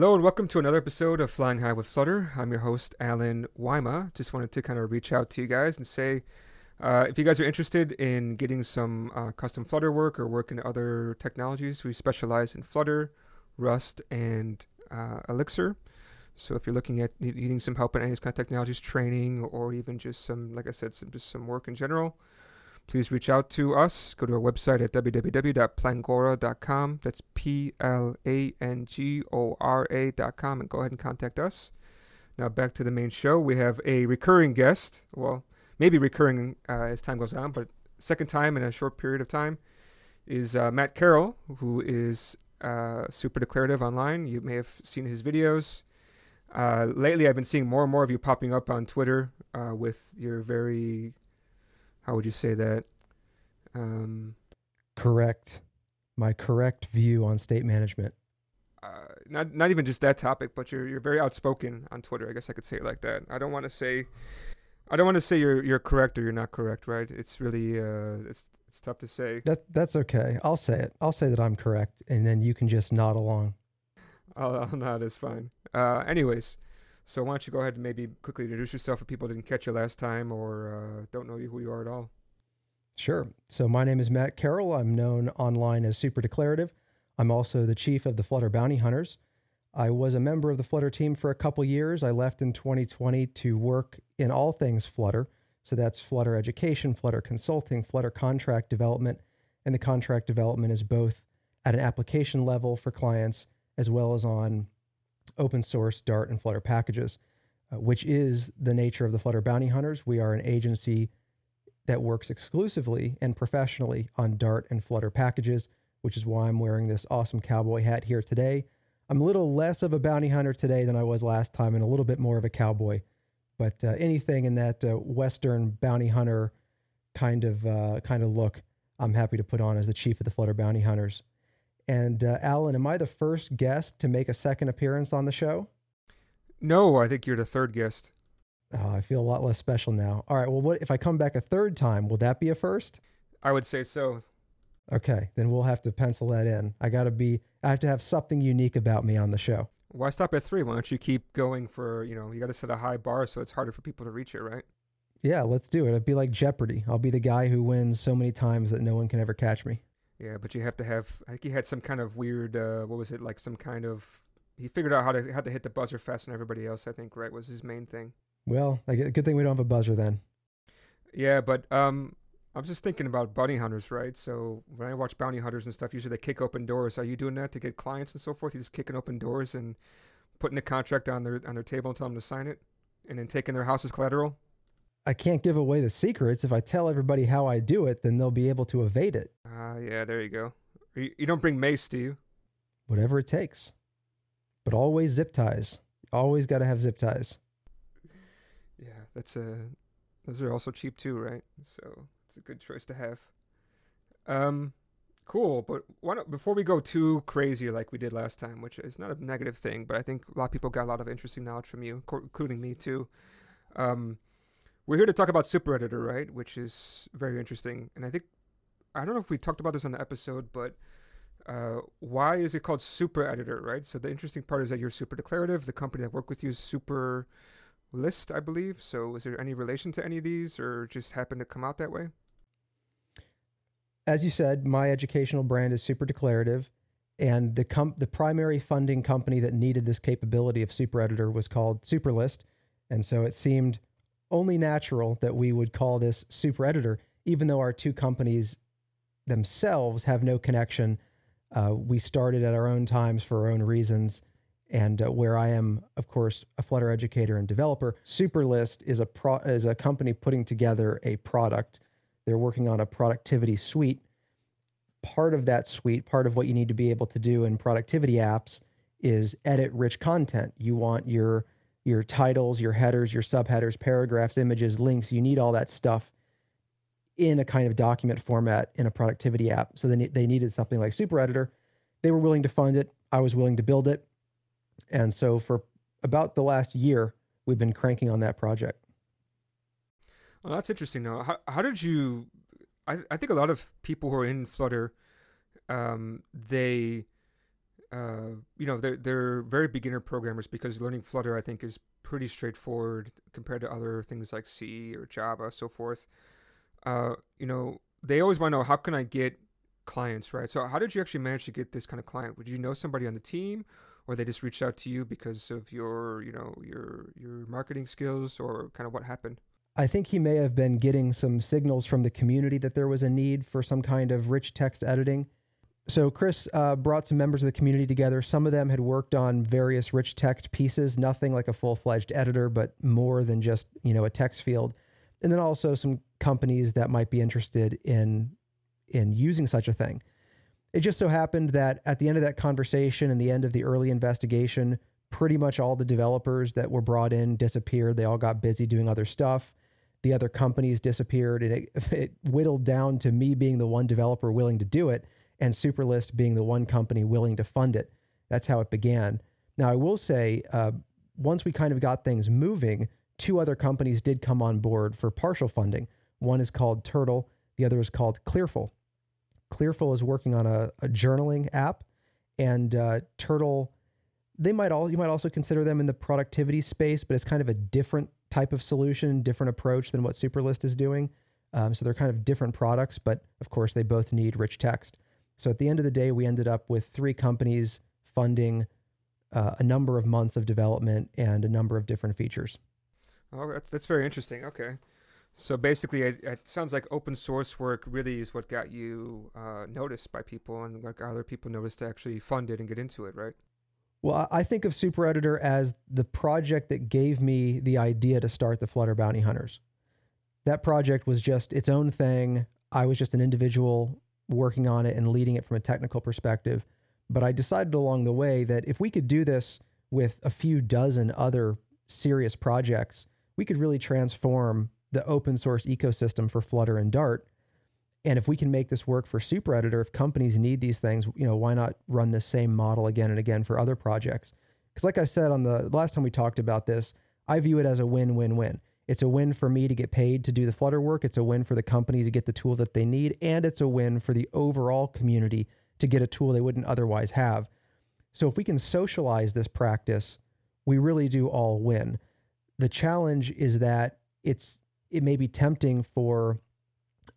Hello and welcome to another episode of Flying High with Flutter. I'm your host, Alan Wyma. Just wanted to kind of reach out to you guys and say, if you guys are interested in getting some custom Flutter work or work in other technologies, we specialize in Flutter, Rust, and Elixir. So if you're looking at needing some help in any kind of technologies, training, or even just some, like I said, just some work in general, please reach out to us. Go to our website at www.plangora.com. That's P-L-A-N-G-O-R-A.com, and go ahead and contact us. Now back to the main show. We have a recurring guest. Well, maybe recurring as time goes on, but second time in a short period of time is Matt Carroll, who is Super Declarative Online. You may have seen his videos. Lately, I've been seeing more and more of you popping up on Twitter with your very... How would you say that? Correct. My correct view on state management. Not even just that topic, but you're very outspoken on Twitter. I guess I could say it like that. I don't want to say you're correct or you're not correct, right? It's really it's tough to say. That's okay. I'll say it. I'll say that I'm correct, and then you can just nod along. I'll nod. It's fine. Anyways. So why don't you go ahead and maybe quickly introduce yourself if people didn't catch you last time or don't know who you are at all. Sure. So my name is Matt Carroll. I'm known online as Super Declarative. I'm also the chief of the Flutter Bounty Hunters. I was a member of the Flutter team for a couple years. I left in 2020 to work in all things Flutter. So that's Flutter education, Flutter consulting, Flutter contract development. And the contract development is both at an application level for clients as well as on open source Dart and Flutter packages, which is the nature of the Flutter Bounty Hunters. We are an agency that works exclusively and professionally on Dart and Flutter packages, which is why I'm wearing this awesome cowboy hat here today. I'm a little less of a bounty hunter today than I was last time and a little bit more of a cowboy, but anything in that Western bounty hunter kind of look, I'm happy to put on as the chief of the Flutter Bounty Hunters. And Alan, am I the first guest to make a second appearance on the show? No, I think you're the third guest. Oh, I feel a lot less special now. All right, well, what if I come back a third time? Will that be a first? I would say so. Okay, then we'll have to pencil that in. I have to have something unique about me on the show. Why stop at three? Why don't you keep going for, you got to set a high bar so it's harder for people to reach it, right? Yeah, let's do it. It'd be like Jeopardy. I'll be the guy who wins so many times that no one can ever catch me. Yeah, but you have to have, I think he had some kind of weird, he figured out how to hit the buzzer faster than everybody else, I think, right, was his main thing. Well, good thing we don't have a buzzer then. Yeah, but I was just thinking about bounty hunters, right? So when I watch bounty hunters and stuff, usually they kick open doors. Are you doing that to get clients and so forth? You're just kicking open doors and putting a contract on their table and telling them to sign it and then taking their house as collateral? I can't give away the secrets. If I tell everybody how I do it, then they'll be able to evade it. Yeah, there you go. You don't bring mace, do you? Whatever it takes. But always zip ties. Always got to have zip ties. Yeah, those are also cheap too, right? So it's a good choice to have. Cool, but before we go too crazy like we did last time, which is not a negative thing, but I think a lot of people got a lot of interesting knowledge from you, including me too. We're here to talk about Super Editor, right? Which is very interesting. And I think, I don't know if we talked about this on the episode, but why is it called Super Editor, right? So the interesting part is that you're Super Declarative. The company that worked with you is Super List, I believe. So is there any relation to any of these or just happened to come out that way? As you said, my educational brand is Super Declarative. And the primary funding company that needed this capability of Super Editor was called Super List. And so it seemed only natural that we would call this Super Editor, even though our two companies themselves have no connection. We started at our own times for our own reasons. And where I am, of course, a Flutter educator and developer, Superlist is a company putting together a product. They're working on a productivity suite. Part of what you need to be able to do in productivity apps is edit rich content. You want your titles, your headers, your subheaders, paragraphs, images, links. You need all that stuff in a kind of document format in a productivity app. So then they needed something like Super Editor. They were willing to fund it. I was willing to build it. And so for about the last year, we've been cranking on that project. Well, that's interesting. Now, how did you, I think a lot of people who are in Flutter, you know, they're very beginner programmers, because learning Flutter, I think, is pretty straightforward compared to other things like C or Java, so forth. You know, they always want to know, how can I get clients, right? So how did you actually manage to get this kind of client? Would you know somebody on the team, or they just reached out to you because of your, you know, your marketing skills, or kind of what happened? I think he may have been getting some signals from the community that there was a need for some kind of rich text editing. So Chris brought some members of the community together. Some of them had worked on various rich text pieces, nothing like a full-fledged editor, but more than just, you know, a text field. And then also some companies that might be interested in using such a thing. It just so happened that at the end of that conversation and the end of the early investigation, pretty much all the developers that were brought in disappeared. They all got busy doing other stuff. The other companies disappeared, and it whittled down to me being the one developer willing to do it, and Superlist being the one company willing to fund it. That's how it began. Now, I will say, once we kind of got things moving, two other companies did come on board for partial funding. One is called Turtle. The other is called Clearful. Clearful is working on a journaling app, and Turtle, you might also consider them in the productivity space, but it's kind of a different type of solution, different approach than what Superlist is doing. So they're kind of different products, but of course they both need rich text. So at the end of the day, we ended up with three companies funding a number of months of development and a number of different features. Oh, that's very interesting. Okay. So basically, it sounds like open source work really is what got you noticed by people, and like other people noticed to actually fund it and get into it, right? Well, I think of Super Editor as the project that gave me the idea to start the Flutter Bounty Hunters. That project was just its own thing. I was just an individual working on it and leading it from a technical perspective. But I decided along the way that if we could do this with a few dozen other serious projects, we could really transform the open source ecosystem for Flutter and Dart. And if we can make this work for Super Editor, if companies need these things, you know, why not run this same model again and again for other projects? Because like I said on the last time we talked about this, I view it as a win-win-win. It's a win for me to get paid to do the Flutter work. It's a win for the company to get the tool that they need. And it's a win for the overall community to get a tool they wouldn't otherwise have. So if we can socialize this practice, we really do all win. The challenge is that it may be tempting for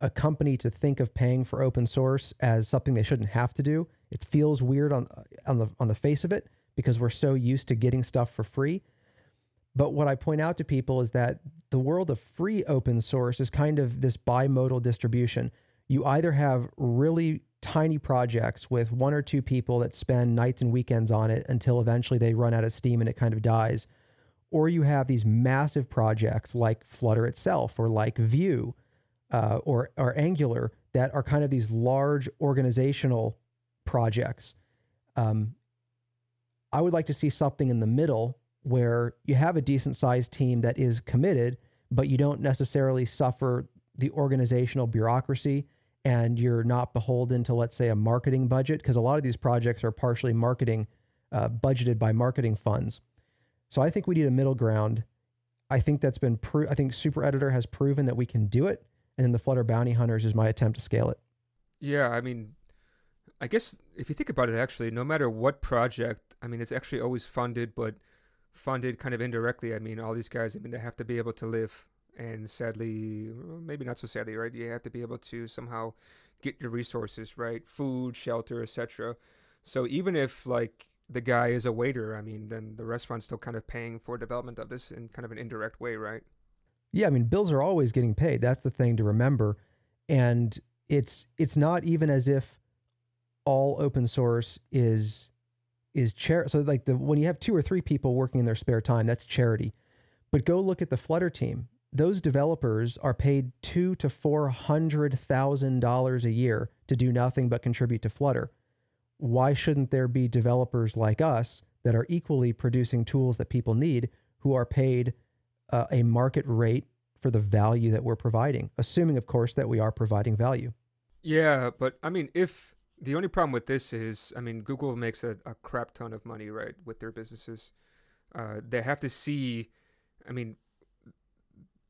a company to think of paying for open source as something they shouldn't have to do. It feels weird on the face of it, because we're so used to getting stuff for free. But what I point out to people is that the world of free open source is kind of this bimodal distribution. You either have really tiny projects with one or two people that spend nights and weekends on it until eventually they run out of steam and it kind of dies, or you have these massive projects like Flutter itself, or like Vue, or Angular, that are kind of these large organizational projects. I would like to see something in the middle where you have a decent sized team that is committed, but you don't necessarily suffer the organizational bureaucracy, and you're not beholden to, let's say, a marketing budget, because a lot of these projects are partially marketing, budgeted by marketing funds. So I think we need a middle ground. I think I think Super Editor has proven that we can do it, and then the Flutter Bounty Hunters is my attempt to scale it. Yeah, I mean, I guess if you think about it, actually, no matter what project, I mean, it's actually always funded, but funded kind of indirectly. I mean, all these guys, I mean, they have to be able to live, and sadly, maybe not so sadly, right? You have to be able to somehow get your resources, right? Food, shelter, etc. So even if like the guy is a waiter, I mean, then the restaurant's still kind of paying for development of this in kind of an indirect way, right? Yeah, I mean, bills are always getting paid. That's the thing to remember. And it's not even as if all open source is charity. So like when you have two or three people working in their spare time, that's charity. But go look at the Flutter team. Those developers are paid $200,000 to $400,000 a year to do nothing but contribute to Flutter. Why shouldn't there be developers like us that are equally producing tools that people need, who are paid a market rate for the value that we're providing, assuming, of course, that we are providing value? Yeah, but I mean, if the only problem with this is, I mean, Google makes a crap ton of money, right, with their businesses. They have to see, I mean,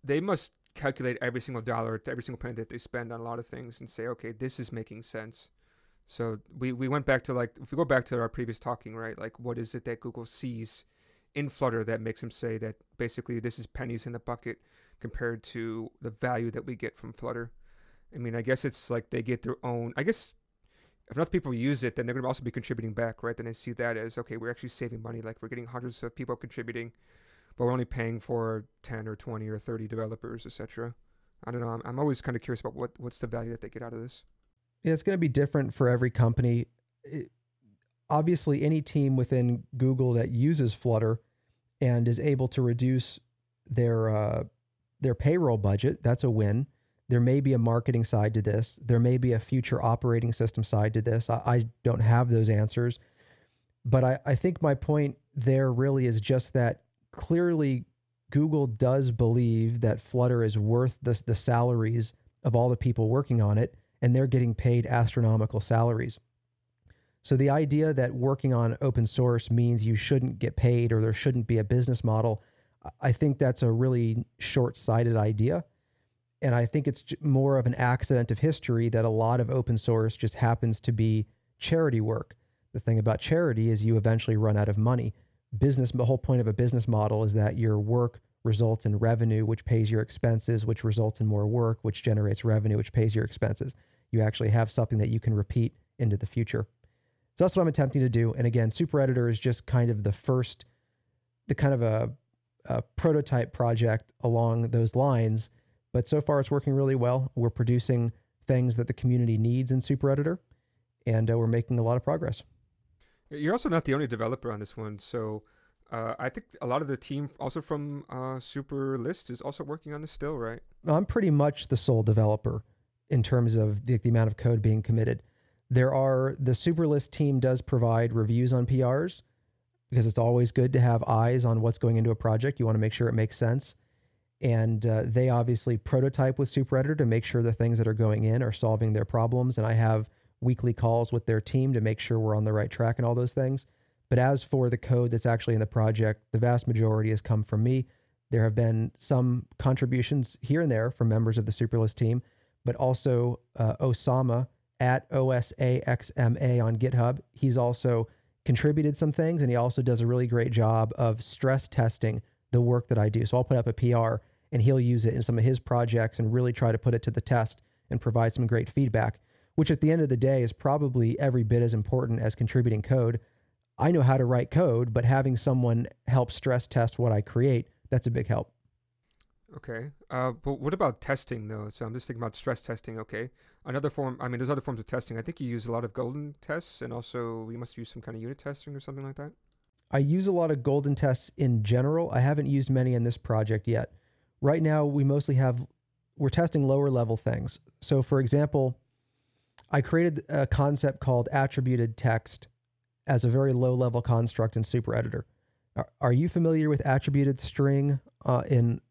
they must calculate every single dollar, every single penny that they spend on a lot of things and say, okay, this is making sense. So we went back to, like, if we go back to our previous talking, right? Like, what is it that Google sees in Flutter that makes them say that basically this is pennies in the bucket compared to the value that we get from Flutter? I mean, I guess it's like they get their own, I guess if enough people use it, then they're going to also be contributing back, right? Then they see that as, okay, we're actually saving money. Like, we're getting hundreds of people contributing, but we're only paying for 10 or 20 or 30 developers, etc. I don't know. I'm always kind of curious about what's the value that they get out of this. Yeah, it's going to be different for every company. Obviously, any team within Google that uses Flutter and is able to reduce their payroll budget, that's a win. There may be a marketing side to this. There may be a future operating system side to this. I don't have those answers. But I think my point there really is just that clearly Google does believe that Flutter is worth the salaries of all the people working on it, and they're getting paid astronomical salaries. So the idea that working on open source means you shouldn't get paid or there shouldn't be a business model, I think that's a really short-sighted idea. And I think it's more of an accident of history that a lot of open source just happens to be charity work. The thing about charity is you eventually run out of money. The whole point of a business model is that your work results in revenue, which pays your expenses, which results in more work, which generates revenue, which pays your expenses. You actually have something that you can repeat into the future. So that's what I'm attempting to do. And again, Super Editor is just kind of a prototype project along those lines. But so far, it's working really well. We're producing things that the community needs in Super Editor, and we're making a lot of progress. You're also not the only developer on this one. So I think a lot of the team also from Superlist is also working on this still, right? I'm pretty much the sole developer in terms of the amount of code being committed. The Superlist team does provide reviews on PRs because it's always good to have eyes on what's going into a project. You want to make sure it makes sense. And they obviously prototype with Super Editor to make sure the things that are going in are solving their problems. And I have weekly calls with their team to make sure we're on the right track and all those things. But as for the code that's actually in the project, the vast majority has come from me. There have been some contributions here and there from members of the Superlist team, but also Osama at OSAXMA on GitHub. He's also contributed some things, and he also does a really great job of stress testing the work that I do. So I'll put up a PR and he'll use it in some of his projects and really try to put it to the test and provide some great feedback, which at the end of the day is probably every bit as important as contributing code. I know how to write code, but having someone help stress test what I create, that's a big help. Okay. But what about testing though? So I'm just thinking about stress testing. Okay. There's other forms of testing. I think you use a lot of golden tests, and also you must use some kind of unit testing or something like that. I use a lot of golden tests in general. I haven't used many in this project yet. Right now, we're testing lower level things. So for example, I created a concept called attributed text as a very low level construct in Super Editor. Are you familiar with attributed string in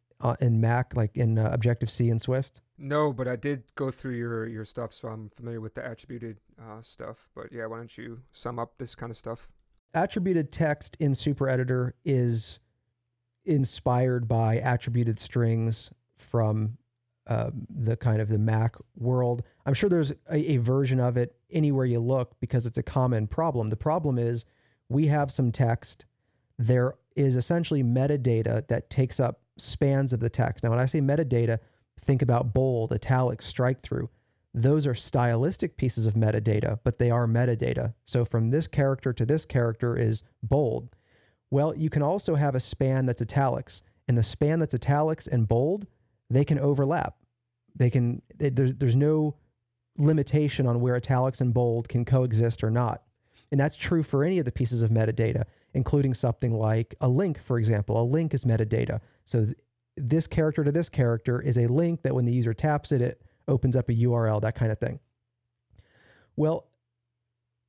Mac, like in Objective-C and Swift? No, but I did go through your stuff, so I'm familiar with the attributed stuff. But yeah, why don't you sum up this kind of stuff? Attributed text in Super Editor is inspired by attributed strings from the Mac world. I'm sure there's a version of it anywhere you look because it's a common problem. The problem is we have some text. There is essentially metadata that takes up spans of the text. Now, when I say metadata, think about bold, italic, strike through. Those are stylistic pieces of metadata, but they are metadata. So from this character to this character is bold. Well, you can also have a span that's italics, and the span that's italics and bold, they can overlap. There's no limitation on where italics and bold can coexist or not. And that's true for any of the pieces of metadata, including something like a link, for example. A link is metadata. So this character to this character is a link that when the user taps it, it opens up a URL, that kind of thing. Well,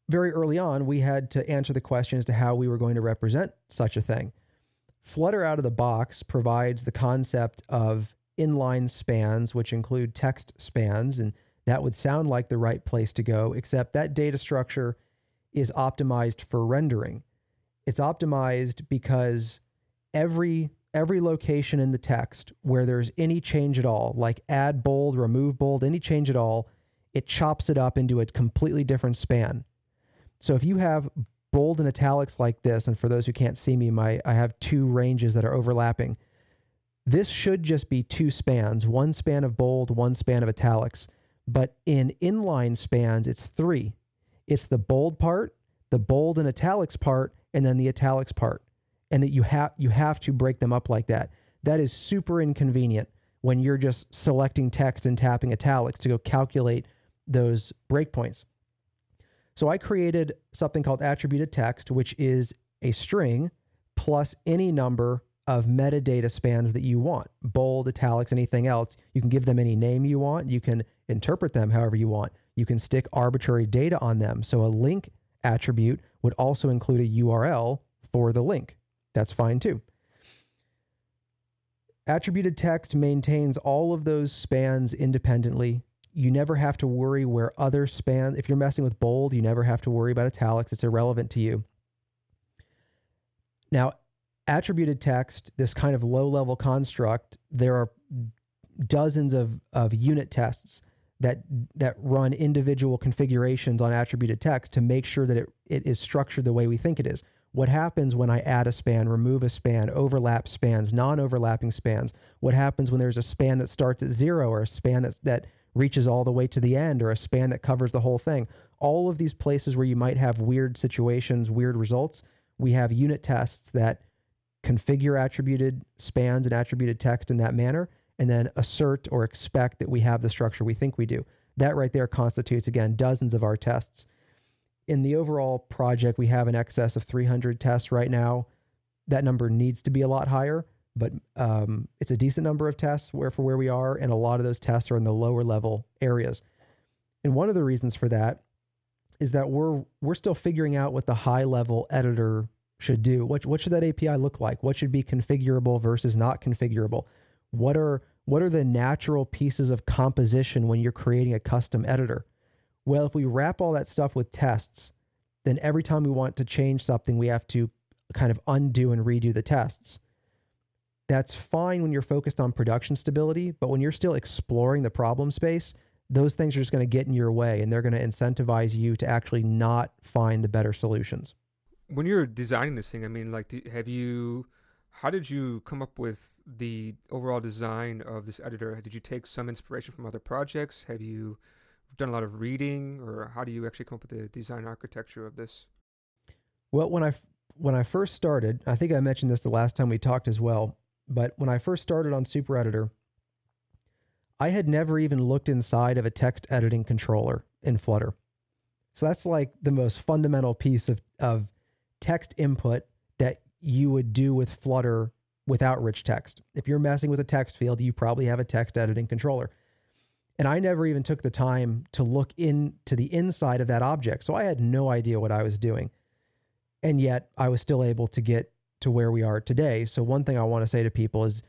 very early on, we had to answer the question as to how we were going to represent such a thing. Flutter out of the box provides the concept of inline spans, which include text spans, and that would sound like the right place to go, except that data structure is optimized for rendering. It's optimized because every location in the text where there's any change at all, like add bold, remove bold, any change at all it chops it up into a completely different span. So if you have bold and italics like this, and for those who can't see me, I have two ranges that are overlapping. This should just be two spans, one span of bold, one span of italics. But in inline spans, it's three. It's the bold part, the bold and italics part, and then the italics part. And that you have to break them up like that. That is super inconvenient when you're just selecting text and tapping italics to go calculate those breakpoints. So I created something called attributed text, which is a string plus any number of metadata spans that you want, bold, italics, anything else. You can give them any name you want. You can interpret them however you want. You can stick arbitrary data on them. So a link attribute would also include a URL for the link. That's fine too. Attributed text maintains all of those spans independently. You never have to worry where other spans, if you're messing with bold, you never have to worry about italics. It's irrelevant to you. Now, attributed text, this kind of low-level construct, there are dozens of unit tests that run individual configurations on attributed text to make sure that it is structured the way we think it is. What happens when I add a span, remove a span, overlap spans, non-overlapping spans? What happens when there's a span that starts at zero, or a span that reaches all the way to the end, or a span that covers the whole thing? All of these places where you might have weird situations, weird results, we have unit tests that configure attributed spans and attributed text in that manner, and then assert or expect that we have the structure we think we do. That right there constitutes, again, dozens of our tests. In the overall project, we have an excess of 300 tests right now. That number needs to be a lot higher, but it's a decent number of tests for where we are, and a lot of those tests are in the lower level areas. And one of the reasons for that is that we're still figuring out what the high level editor should do. What should that API look like? What should be configurable versus not configurable? What are the natural pieces of composition when you're creating a custom editor? Well, if we wrap all that stuff with tests, then every time we want to change something, we have to kind of undo and redo the tests. That's fine when you're focused on production stability, but when you're still exploring the problem space, those things are just going to get in your way, and they're going to incentivize you to actually not find the better solutions. When you're designing this thing, I mean, like, how did you come up with the overall design of this editor? Did you take some inspiration from other projects? Have you done a lot of reading, or how do you actually come up with the design architecture of this? Well, when I first started, I think I mentioned this the last time we talked as well, but when I first started on Super Editor, I had never even looked inside of a text editing controller in Flutter. So that's like the most fundamental piece of text input that you would do with Flutter without rich text. If you're messing with a text field, you probably have a text editing controller. And I never even took the time to look into the inside of that object. So I had no idea what I was doing. And yet I was still able to get to where we are today. So one thing I want to say to people is,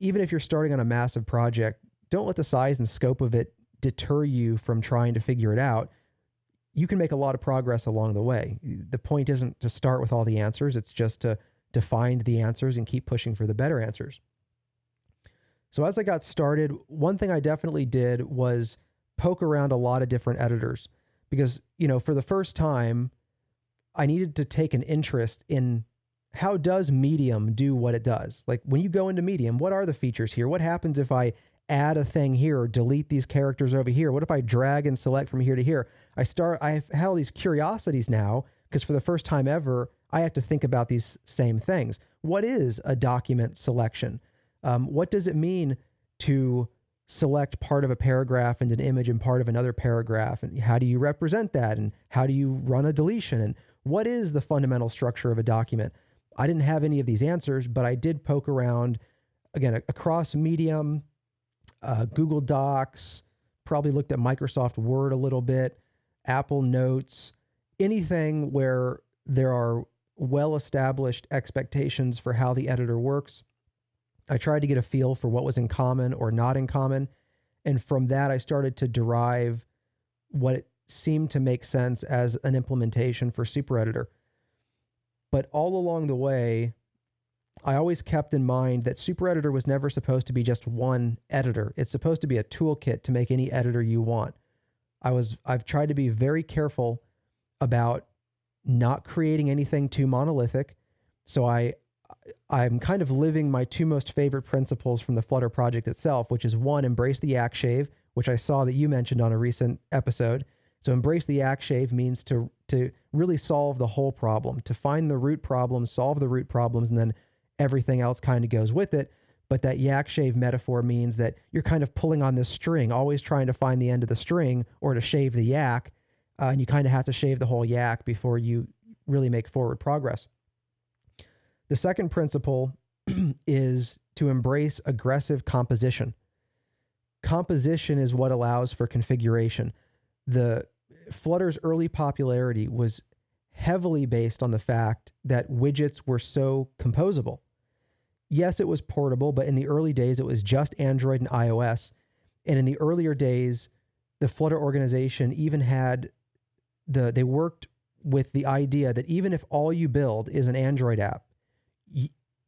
even if you're starting on a massive project, don't let the size and scope of it deter you from trying to figure it out. You can make a lot of progress along the way. The point isn't to start with all the answers. It's just to find the answers and keep pushing for the better answers. So as I got started, one thing I definitely did was poke around a lot of different editors, because, for the first time, I needed to take an interest in, how does Medium do what it does? Like, when you go into Medium, what are the features here? What happens if I add a thing here or delete these characters over here? What if I drag and select from here to here? I've had all these curiosities now, because for the first time ever, I have to think about these same things. What is a document selection? What does it mean to select part of a paragraph and an image and part of another paragraph? And how do you represent that? And how do you run a deletion? And what is the fundamental structure of a document? I didn't have any of these answers, but I did poke around, again, across Medium, Google Docs, probably looked at Microsoft Word a little bit, Apple Notes, anything where there are well-established expectations for how the editor works. I tried to get a feel for what was in common or not in common. And from that, I started to derive what it seemed to make sense as an implementation for Super Editor. But all along the way, I always kept in mind that Super Editor was never supposed to be just one editor. It's supposed to be a toolkit to make any editor you want. I've tried to be very careful about not creating anything too monolithic. So I'm kind of living my two most favorite principles from the Flutter project itself, which is one, embrace the axe shave, which I saw that you mentioned on a recent episode. So embrace the axe shave means to really solve the whole problem, to find the root problem, solve the root problems, and then everything else kind of goes with it. But that yak shave metaphor means that you're kind of pulling on this string, always trying to find the end of the string or to shave the yak. And you kind of have to shave the whole yak before you really make forward progress. The second principle is to embrace aggressive composition. Composition is what allows for configuration. The Flutter's early popularity was heavily based on the fact that widgets were so composable. Yes, it was portable, but in the early days, it was just Android and iOS. And in the earlier days, the Flutter organization even had they worked with the idea that even if all you build is an Android app,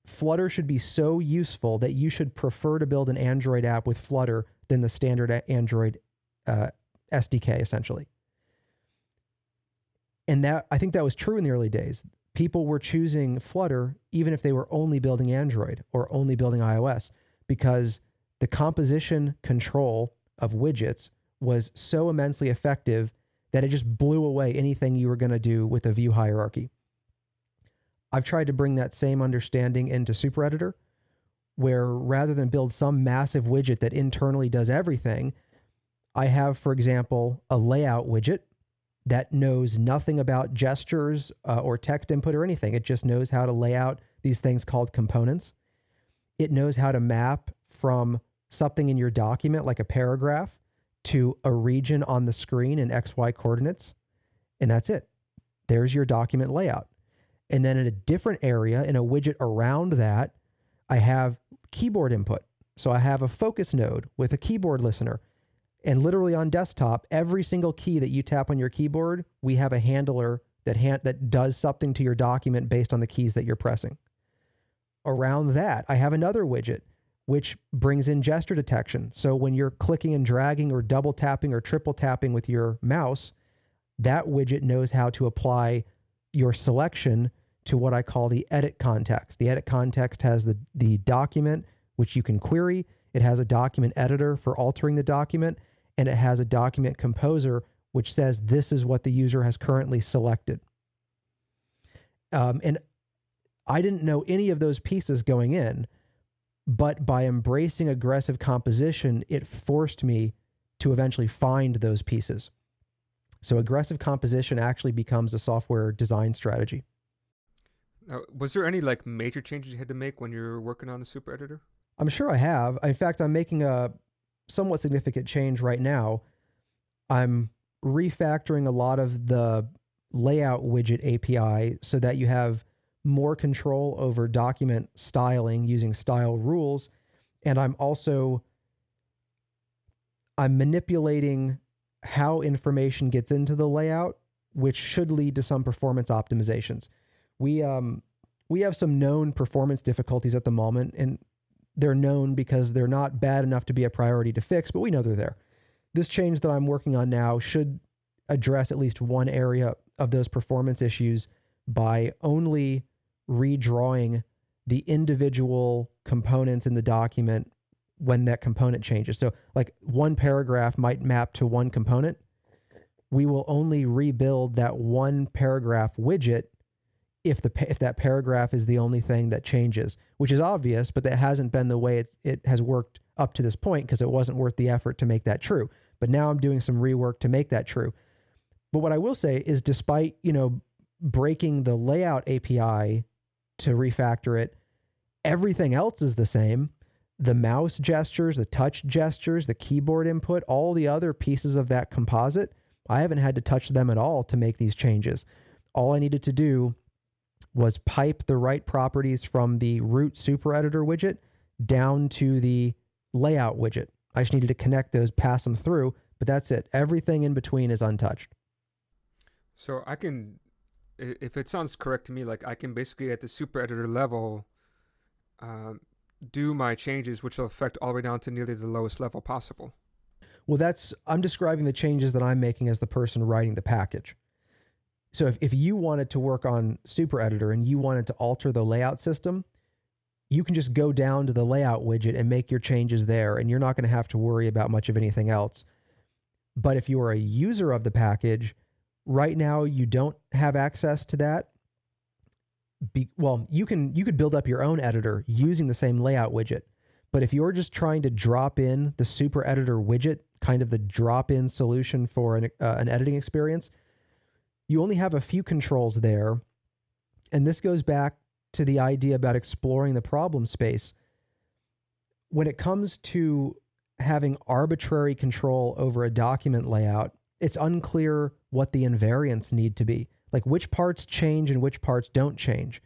Flutter should be so useful that you should prefer to build an Android app with Flutter than the standard Android SDK, essentially. And that, I think that was true in the early days. People were choosing Flutter even if they were only building Android or only building iOS, because the composition control of widgets was so immensely effective that it just blew away anything you were going to do with a view hierarchy. I've tried to bring that same understanding into Super Editor, where rather than build some massive widget that internally does everything, I have, for example, a layout widget that knows nothing about gestures or text input or anything. It just knows how to lay out these things called components. It knows how to map from something in your document, like a paragraph, to a region on the screen in XY coordinates. And that's it. There's your document layout. And then in a different area, in a widget around that, I have keyboard input. So I have a focus node with a keyboard listener. And literally on desktop, every single key that you tap on your keyboard, we have a handler that does something to your document based on the keys that you're pressing. Around that, I have another widget, which brings in gesture detection. So when you're clicking and dragging or double tapping or triple tapping with your mouse, that widget knows how to apply your selection to what I call the edit context. The edit context has the document, which you can query. It has a document editor for altering the document. And it has a document composer, which says this is what the user has currently selected. And I didn't know any of those pieces going in, but by embracing aggressive composition, it forced me to eventually find those pieces. So aggressive composition actually becomes a software design strategy. Now, was there any major changes you had to make when you were working on the Super Editor? I'm sure I have. In fact, I'm making a somewhat significant change right now. I'm refactoring a lot of the layout widget API so that you have more control over document styling using style rules. And I'm manipulating how information gets into the layout, which should lead to some performance optimizations. We have some known performance difficulties at the moment, and they're known because they're not bad enough to be a priority to fix, but we know they're there. This change that I'm working on now should address at least one area of those performance issues by only redrawing the individual components in the document when that component changes. So one paragraph might map to one component. We will only rebuild that one paragraph widget if that paragraph is the only thing that changes, which is obvious, but that hasn't been the way it has worked up to this point because it wasn't worth the effort to make that true. But now I'm doing some rework to make that true. But what I will say is, despite breaking the layout API to refactor it, everything else is the same. The mouse gestures, the touch gestures, the keyboard input, all the other pieces of that composite, I haven't had to touch them at all to make these changes. All I needed to do was pipe the right properties from the root Super Editor widget down to the layout widget. I just needed to connect those, pass them through, but that's it. Everything in between is untouched. So if it sounds correct to me, I can basically at the Super Editor level do my changes, which will affect all the way down to nearly the lowest level possible. Well, I'm describing the changes that I'm making as the person writing the package. So if you wanted to work on Super Editor and you wanted to alter the layout system, you can just go down to the layout widget and make your changes there, and you're not going to have to worry about much of anything else. But if you are a user of the package, right now you don't have access to that. Well, you could build up your own editor using the same layout widget. But if you're just trying to drop in the Super Editor widget, kind of the drop-in solution for an editing experience, you only have a few controls there. And this goes back to the idea about exploring the problem space. When it comes to having arbitrary control over a document layout, it's unclear what the invariants need to be, like which parts change and which parts don't change.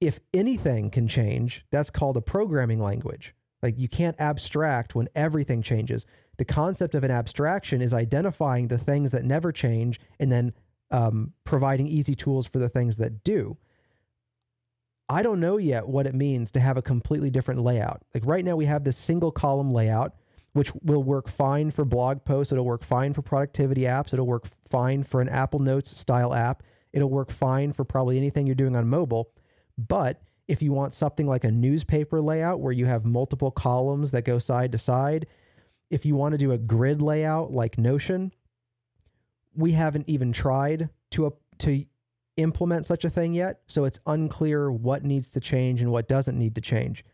If anything can change, that's called a programming language. Like, you can't abstract when everything changes. The concept of an abstraction is identifying the things that never change and then providing easy tools for the things that do. I don't know yet what it means to have a completely different layout. Like, right now we have this single column layout, which will work fine for blog posts. It'll work fine for productivity apps. It'll work fine for an Apple Notes style app. It'll work fine for probably anything you're doing on mobile. But if you want something like a newspaper layout where you have multiple columns that go side to side, if you want to do a grid layout like Notion, we haven't even tried to implement such a thing yet. So it's unclear what needs to change and what doesn't need to change.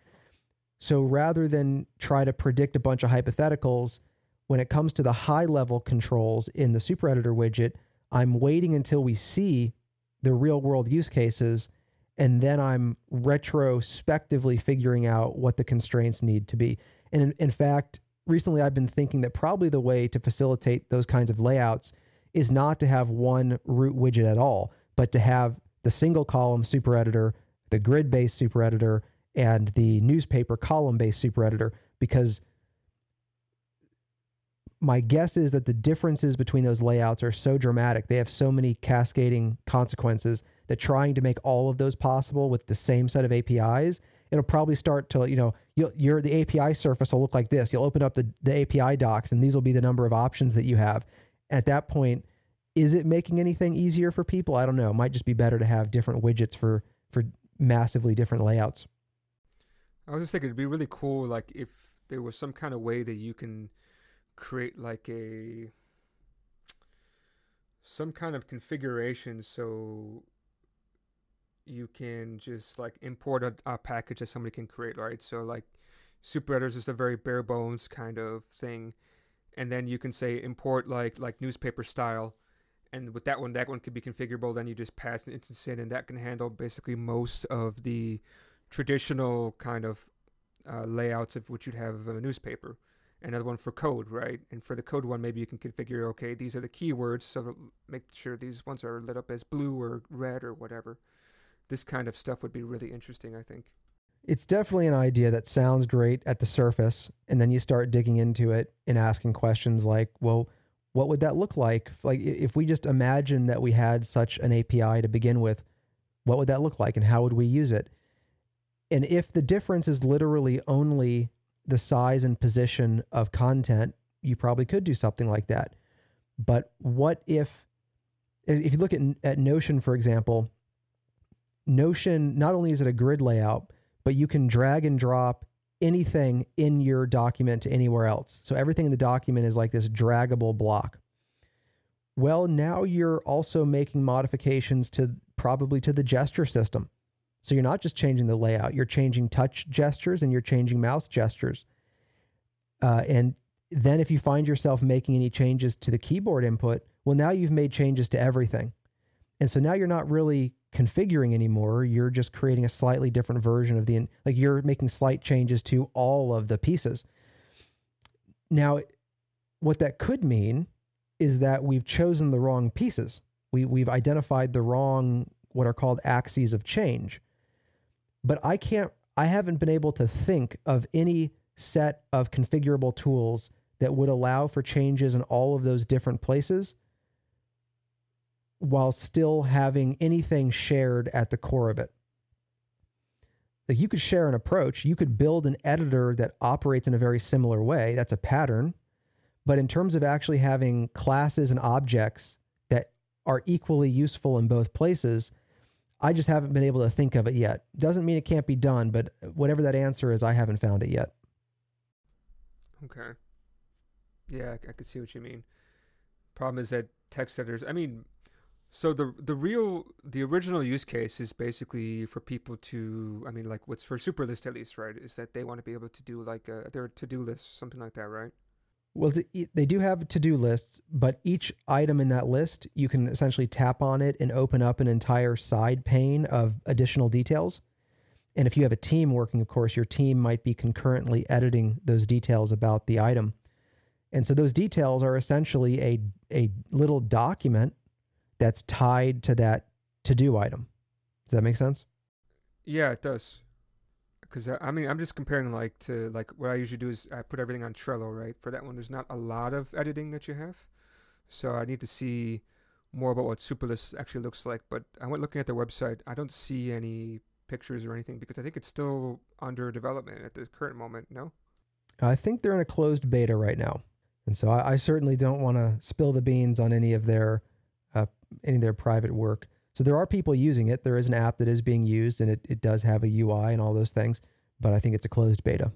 So rather than try to predict a bunch of hypotheticals, when it comes to the high level controls in the Super Editor widget, I'm waiting until we see the real world use cases, and then I'm retrospectively figuring out what the constraints need to be. And in fact, recently I've been thinking that probably the way to facilitate those kinds of layouts is not to have one root widget at all, but to have the single column Super Editor, the grid-based Super Editor, and the newspaper column-based Super Editor, because my guess is that the differences between those layouts are so dramatic. They have so many cascading consequences that trying to make all of those possible with the same set of APIs, it'll probably start to, the API surface will look like this. You'll open up the API docs, and these will be the number of options that you have. At that point, is it making anything easier for people? I don't know. It might just be better to have different widgets for massively different layouts. I was just thinking it'd be really cool, like, if there was some kind of way that you can create like some kind of configuration so you can just like import a package that somebody can create, right? So like Super Editor is just a very bare bones kind of thing. And then you can say import like newspaper style. And with that one could be configurable. Then you just pass an instance in, and that can handle basically most of the traditional kind of layouts of which you'd have a newspaper. Another one for code, right? And for the code one, maybe you can configure, okay, these are the keywords, so make sure these ones are lit up as blue or red or whatever. This kind of stuff would be really interesting, I think. It's definitely an idea that sounds great at the surface, and then you start digging into it and asking questions like, well, what would that look like? Like, if we just imagine that we had such an API to begin with, what would that look like and how would we use it? And if the difference is literally only the size and position of content, you probably could do something like that. But what if you look at Notion, for example, Notion, not only is it a grid layout, but you can drag and drop anything in your document to anywhere else. So everything in the document is like this draggable block. Well, now you're also making modifications probably to the gesture system. So you're not just changing the layout, you're changing touch gestures and you're changing mouse gestures. And then if you find yourself making any changes to the keyboard input, well, now you've made changes to everything. And so now you're not really configuring anymore. You're just creating a slightly different version of you're making slight changes to all of the pieces. Now, what that could mean is that we've chosen the wrong pieces. We've identified the wrong, what are called axes of change. But I haven't been able to think of any set of configurable tools that would allow for changes in all of those different places while still having anything shared at the core of it. Like you could share an approach. You could build an editor that operates in a very similar way. That's a pattern. But in terms of actually having classes and objects that are equally useful in both places, I just haven't been able to think of it yet. Doesn't mean it can't be done, but whatever that answer is, I haven't found it yet. Okay. Yeah, I could see what you mean. Problem is that text editors, I mean, so the original use case is basically for people to, I mean, like what's for Superlist at least, right? Is that they want to be able to do like their to-do list, something like that, right? Well, they do have to-do lists, but each item in that list, you can essentially tap on it and open up an entire side pane of additional details. And if you have a team working, of course, your team might be concurrently editing those details about the item. And so those details are essentially a little document that's tied to that to-do item. Does that make sense? Yeah, it does. Because, I mean, I'm just comparing like to like what I usually do is I put everything on Trello, right? For that one, there's not a lot of editing that you have. So I need to see more about what Superlist actually looks like. But I went looking at their website. I don't see any pictures or anything because I think it's still under development at the current moment, no? I think they're in a closed beta right now. And so I certainly don't want to spill the beans on any of their private work. So there are people using it. There is an app that is being used, and it does have a UI and all those things, but I think it's a closed beta.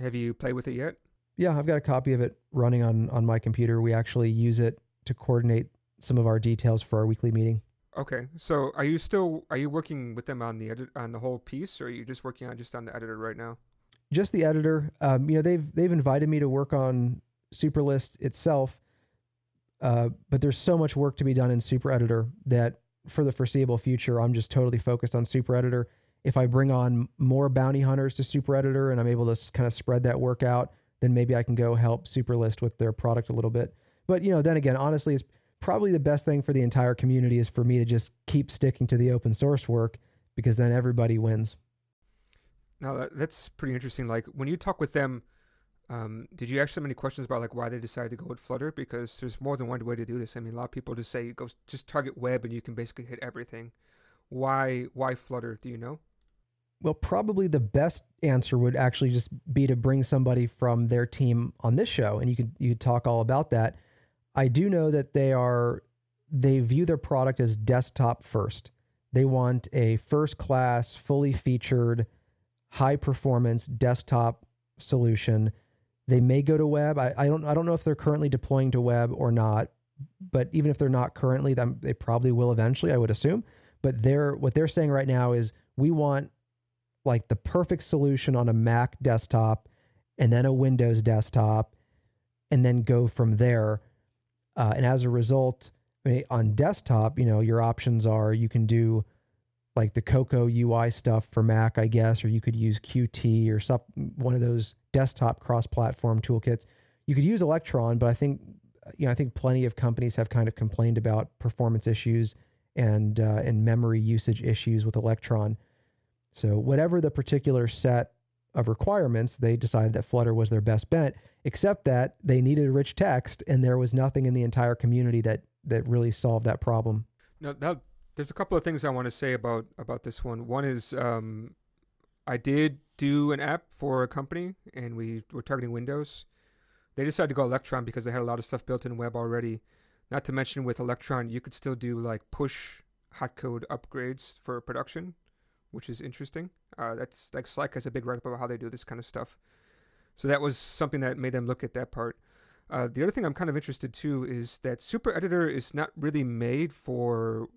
Have you played with it yet? Yeah, I've got a copy of it running on my computer. We actually use it to coordinate some of our details for our weekly meeting. Okay. So are you working with them on the whole piece, or are you just working on just on the editor right now? Just the editor. They've invited me to work on Superlist itself, but there's so much work to be done in Super Editor that for the foreseeable future, I'm just totally focused on Super Editor. If I bring on more bounty hunters to Super Editor and I'm able to kind of spread that work out, then maybe I can go help Superlist with their product a little bit. But then again, honestly, it's probably the best thing for the entire community is for me to just keep sticking to the open source work, because then everybody wins. Now that's pretty interesting. Like when you talk with them, did you ask them any questions about like why they decided to go with Flutter? Because there's more than one way to do this. I mean, a lot of people just say go just target web and you can basically hit everything. Why Flutter? Do you know? Well, probably the best answer would actually just be to bring somebody from their team on this show, and you could talk all about that. I do know that they view their product as desktop first. They want a first class, fully featured, high performance desktop solution. They may go to web. I don't know if they're currently deploying to web or not, but even if they're not currently, they probably will eventually, I would assume. But what they're saying right now is we want like the perfect solution on a Mac desktop and then a Windows desktop and then go from there. And as a result, I mean, on desktop, your options are you can do like the Cocoa UI stuff for Mac, I guess, or you could use Qt or one of those desktop cross-platform toolkits. You could use Electron, but I think, I think plenty of companies have kind of complained about performance issues and memory usage issues with Electron. So whatever the particular set of requirements, they decided that Flutter was their best bet, except that they needed rich text and there was nothing in the entire community that really solved that problem. No, there's a couple of things I want to say about this one. One is I did do an app for a company and we were targeting Windows. They decided to go Electron because they had a lot of stuff built in web already. Not to mention with Electron, you could still do like push hotcode upgrades for production, which is interesting. That's like Slack has a big write-up about how they do this kind of stuff. So that was something that made them look at that part. The other thing I'm kind of interested too is that Super Editor is not really made for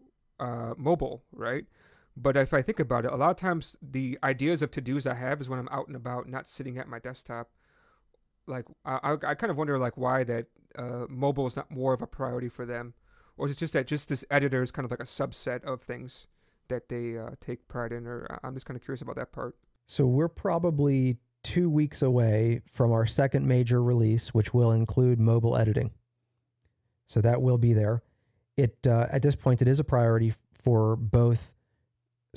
mobile, right? But if I think about it, a lot of times the ideas of to-dos I have is when I'm out and about, not sitting at my desktop. Like I kind of wonder like why that mobile is not more of a priority for them, or is it just that just this editor is kind of like a subset of things that they take pride in? Or I'm just kind of curious about that part. So we're probably 2 weeks away from our second major release, which will include mobile editing. So that will be there. It at this point, it is a priority for both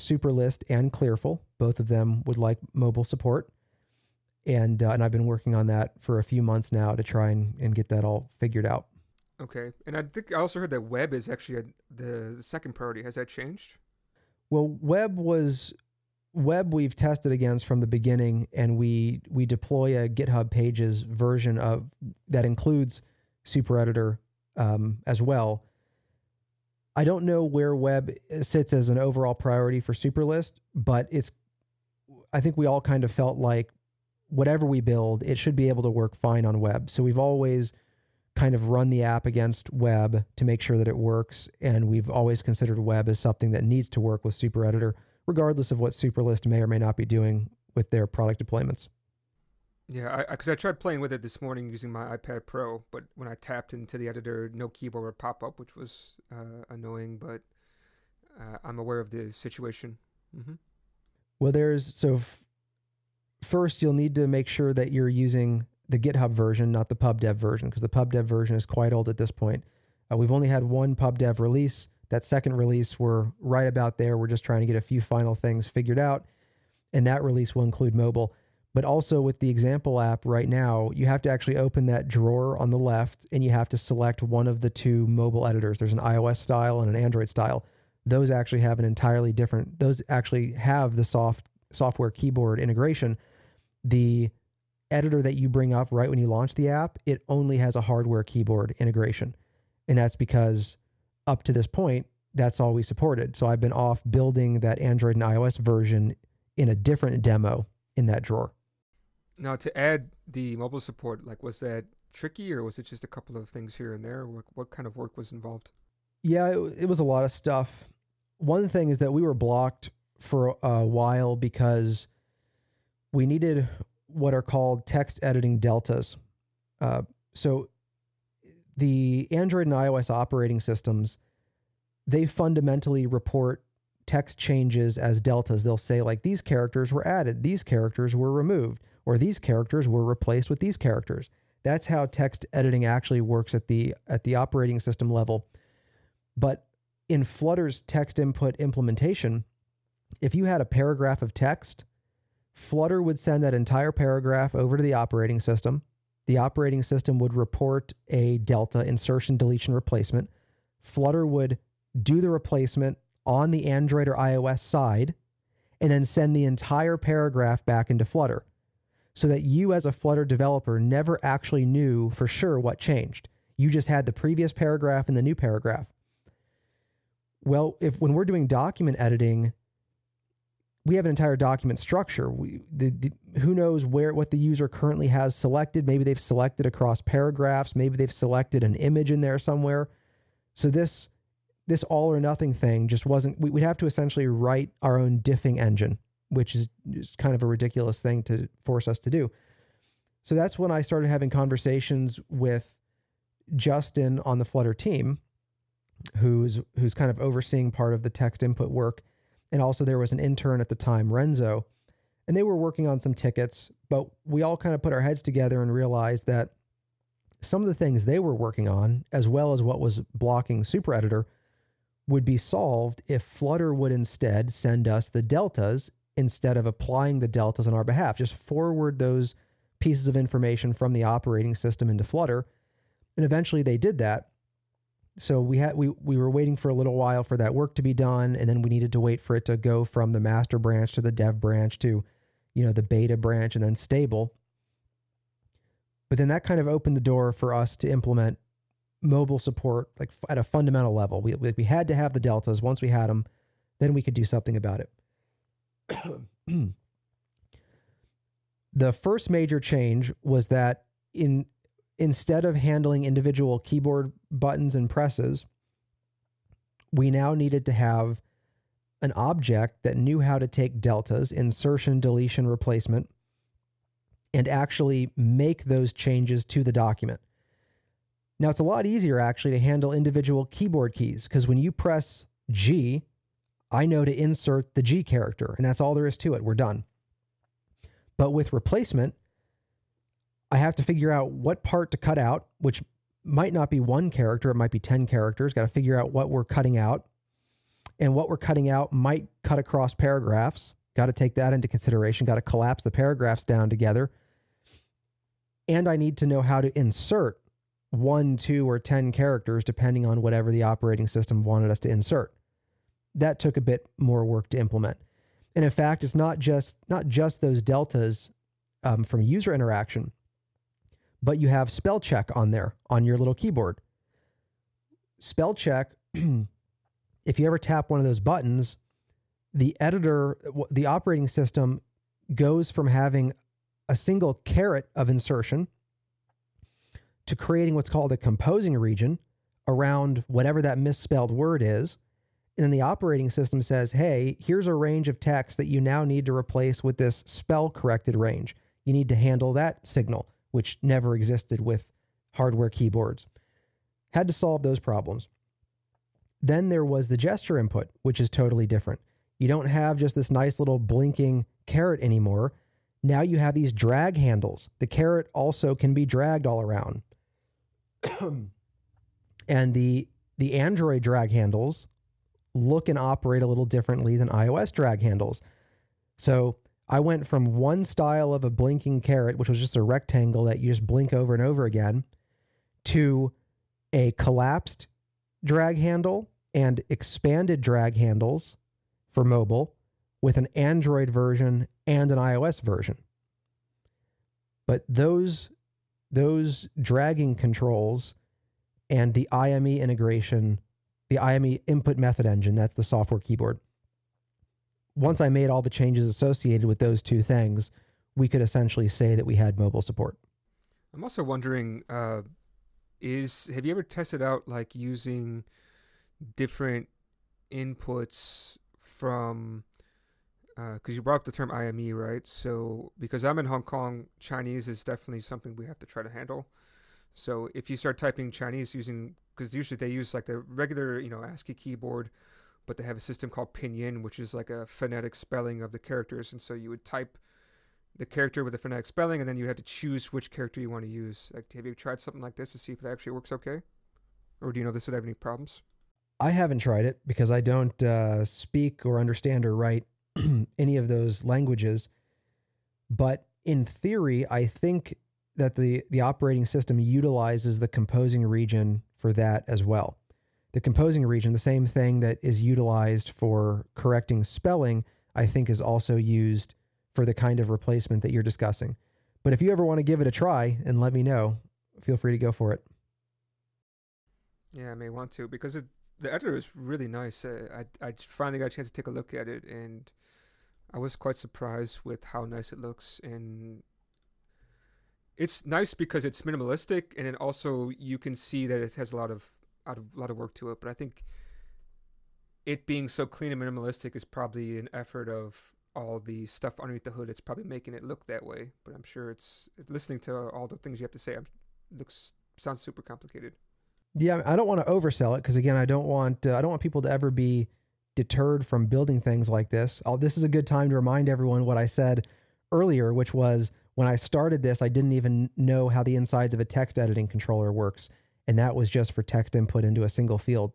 Superlist and Clearful. Both of them would like mobile support. And I've been working on that for a few months now to try and get that all figured out. Okay. And I think I also heard that web is actually the second priority. Has that changed? Well, web was web we've tested against from the beginning, and we deploy a GitHub Pages version of that includes Super Editor as well. I don't know where web sits as an overall priority for Superlist, but I think we all kind of felt like whatever we build, it should be able to work fine on web. So we've always kind of run the app against web to make sure that it works. And we've always considered web as something that needs to work with Super Editor, regardless of what Superlist may or may not be doing with their product deployments. Yeah, because I tried playing with it this morning using my iPad Pro, but when I tapped into the editor, no keyboard would pop up, which was annoying, but I'm aware of the situation. Mm-hmm. Well, first you'll need to make sure that you're using the GitHub version, not the PubDev version, because the PubDev version is quite old at this point. We've only had one PubDev release. That second release, we're right about there. We're just trying to get a few final things figured out, and that release will include mobile. But also with the example app right now, you have to actually open that drawer on the left and you have to select one of the two mobile editors. There's an iOS style and an Android style. Those actually have those actually have the software keyboard integration. The editor that you bring up right when you launch the app, it only has a hardware keyboard integration. And that's because up to this point, that's all we supported. So I've been off building that Android and iOS version in a different demo in that drawer. Now, to add the mobile support, was that tricky, or was it just a couple of things here and there? What kind of work was involved? Yeah, it was a lot of stuff. One thing is that we were blocked for a while because we needed what are called text editing deltas. So the Android and iOS operating systems, they fundamentally report text changes as deltas. They'll say these characters were added, these characters were removed, or these characters were replaced with these characters. That's how text editing actually works at the operating system level. But in Flutter's text input implementation, if you had a paragraph of text, Flutter would send that entire paragraph over to the operating system. The operating system would report a delta, insertion, deletion, replacement. Flutter would do the replacement on the Android or iOS side, and then send the entire paragraph back into Flutter, so that you as a Flutter developer never actually knew for sure what changed. You just had the previous paragraph and the new paragraph. Well, when we're doing document editing, we have an entire document structure. Who knows what the user currently has selected. Maybe they've selected across paragraphs. Maybe they've selected an image in there somewhere. So this all or nothing thing just wasn't, we'd have to essentially write our own diffing engine, which is just kind of a ridiculous thing to force us to do. So that's when I started having conversations with Justin on the Flutter team, who's kind of overseeing part of the text input work. And also there was an intern at the time, Renzo, and they were working on some tickets, but we all kind of put our heads together and realized that some of the things they were working on, as well as what was blocking Super Editor, would be solved if Flutter would instead send us the deltas instead of applying the deltas on our behalf. Just forward those pieces of information from the operating system into Flutter. And eventually they did that. So we were waiting for a little while for that work to be done, and then we needed to wait for it to go from the master branch to the dev branch to, the beta branch and then stable. But then that kind of opened the door for us to implement mobile support at a fundamental level. We had to have the deltas. Once we had them, then we could do something about it. The first major change was that instead of handling individual keyboard buttons and presses, we now needed to have an object that knew how to take deltas, insertion, deletion, replacement, and actually make those changes to the document. Now, it's a lot easier actually to handle individual keyboard keys, because when you press G, I know to insert the G character, and that's all there is to it. We're done. But with replacement, I have to figure out what part to cut out, which might not be one character. It might be 10 characters. Got to figure out what we're cutting out, and what we're cutting out might cut across paragraphs. Got to take that into consideration. Got to collapse the paragraphs down together. And I need to know how to insert 1, 2, or 10 characters, depending on whatever the operating system wanted us to insert. That took a bit more work to implement. And in fact, it's not just those deltas from user interaction, but you have spell check on there on your little keyboard. Spell check. If you ever tap one of those buttons, the editor, the operating system goes from having a single caret of insertion to creating what's called a composing region around whatever that misspelled word is. And then the operating system says, hey, here's a range of text that you now need to replace with this spell corrected range. You need to handle that signal, which never existed with hardware keyboards. Had to solve those problems. Then there was the gesture input, which is totally different. You don't have just this nice little blinking caret anymore. Now you have these drag handles. The caret also can be dragged all around. And the Android drag handles look and operate a little differently than iOS drag handles. So I went from one style of a blinking caret, which was just a rectangle that you just blink over and over again, to a collapsed drag handle and expanded drag handles for mobile with an Android version and an iOS version. But those dragging controls and the IME integration, the IME input method engine, that's the software keyboard. Once I made all the changes associated with those two things, we could essentially say that we had mobile support. I'm also wondering, have you ever tested out like using different inputs from, because you brought up the term IME, right? So because I'm in Hong Kong, Chinese is definitely something we have to try to handle. So if you start typing Chinese using, because usually they use like the regular, ASCII keyboard, but they have a system called Pinyin, which is like a phonetic spelling of the characters. And so you would type the character with the phonetic spelling, and then you have to choose which character you want to use. Like, have you tried something like this to see if it actually works okay? Or do you know this would have any problems? I haven't tried it because I don't speak or understand or write any of those languages. But in theory, I think that the operating system utilizes the composing region for that as well. The composing region, the same thing that is utilized for correcting spelling, I think is also used for the kind of replacement that you're discussing. But if you ever want to give it a try and let me know, feel free to go for it. Yeah, I may want to, because the editor is really nice. I finally got a chance to take a look at it, and I was quite surprised with how nice it looks. And it's nice because it's minimalistic, and then also you can see that it has a lot of work to it. But I think it being so clean and minimalistic is probably an effort of all the stuff underneath the hood. It's probably making it look that way, but I'm sure it's listening to all the things you have to say. Sounds super complicated. Yeah, I don't want to oversell it because again, I don't want people to ever be deterred from building things like this. This is a good time to remind everyone what I said earlier, which was when I started this, I didn't even know how the insides of a text editing controller works, and that was just for text input into a single field.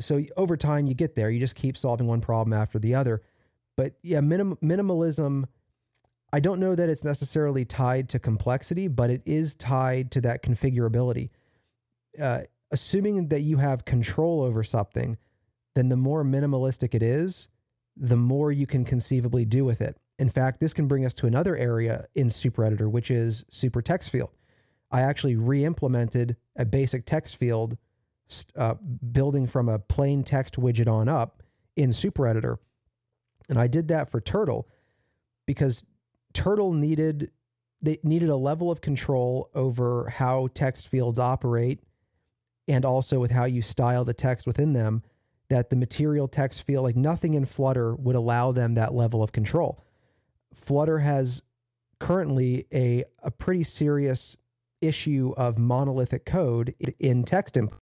So over time, you get there. You just keep solving one problem after the other. But yeah, minimalism, I don't know that it's necessarily tied to complexity, but it is tied to that configurability. Assuming that you have control over something, then the more minimalistic it is, the more you can conceivably do with it. In fact, this can bring us to another area in Super Editor, which is Super Text Field. I actually re-implemented a basic text field building from a plain text widget on up in Super Editor. And I did that for Turtle because Turtle needed a level of control over how text fields operate and also with how you style the text within them, that the material text field, like nothing in Flutter would allow them that level of control. Flutter has currently a pretty serious issue of monolithic code in text input.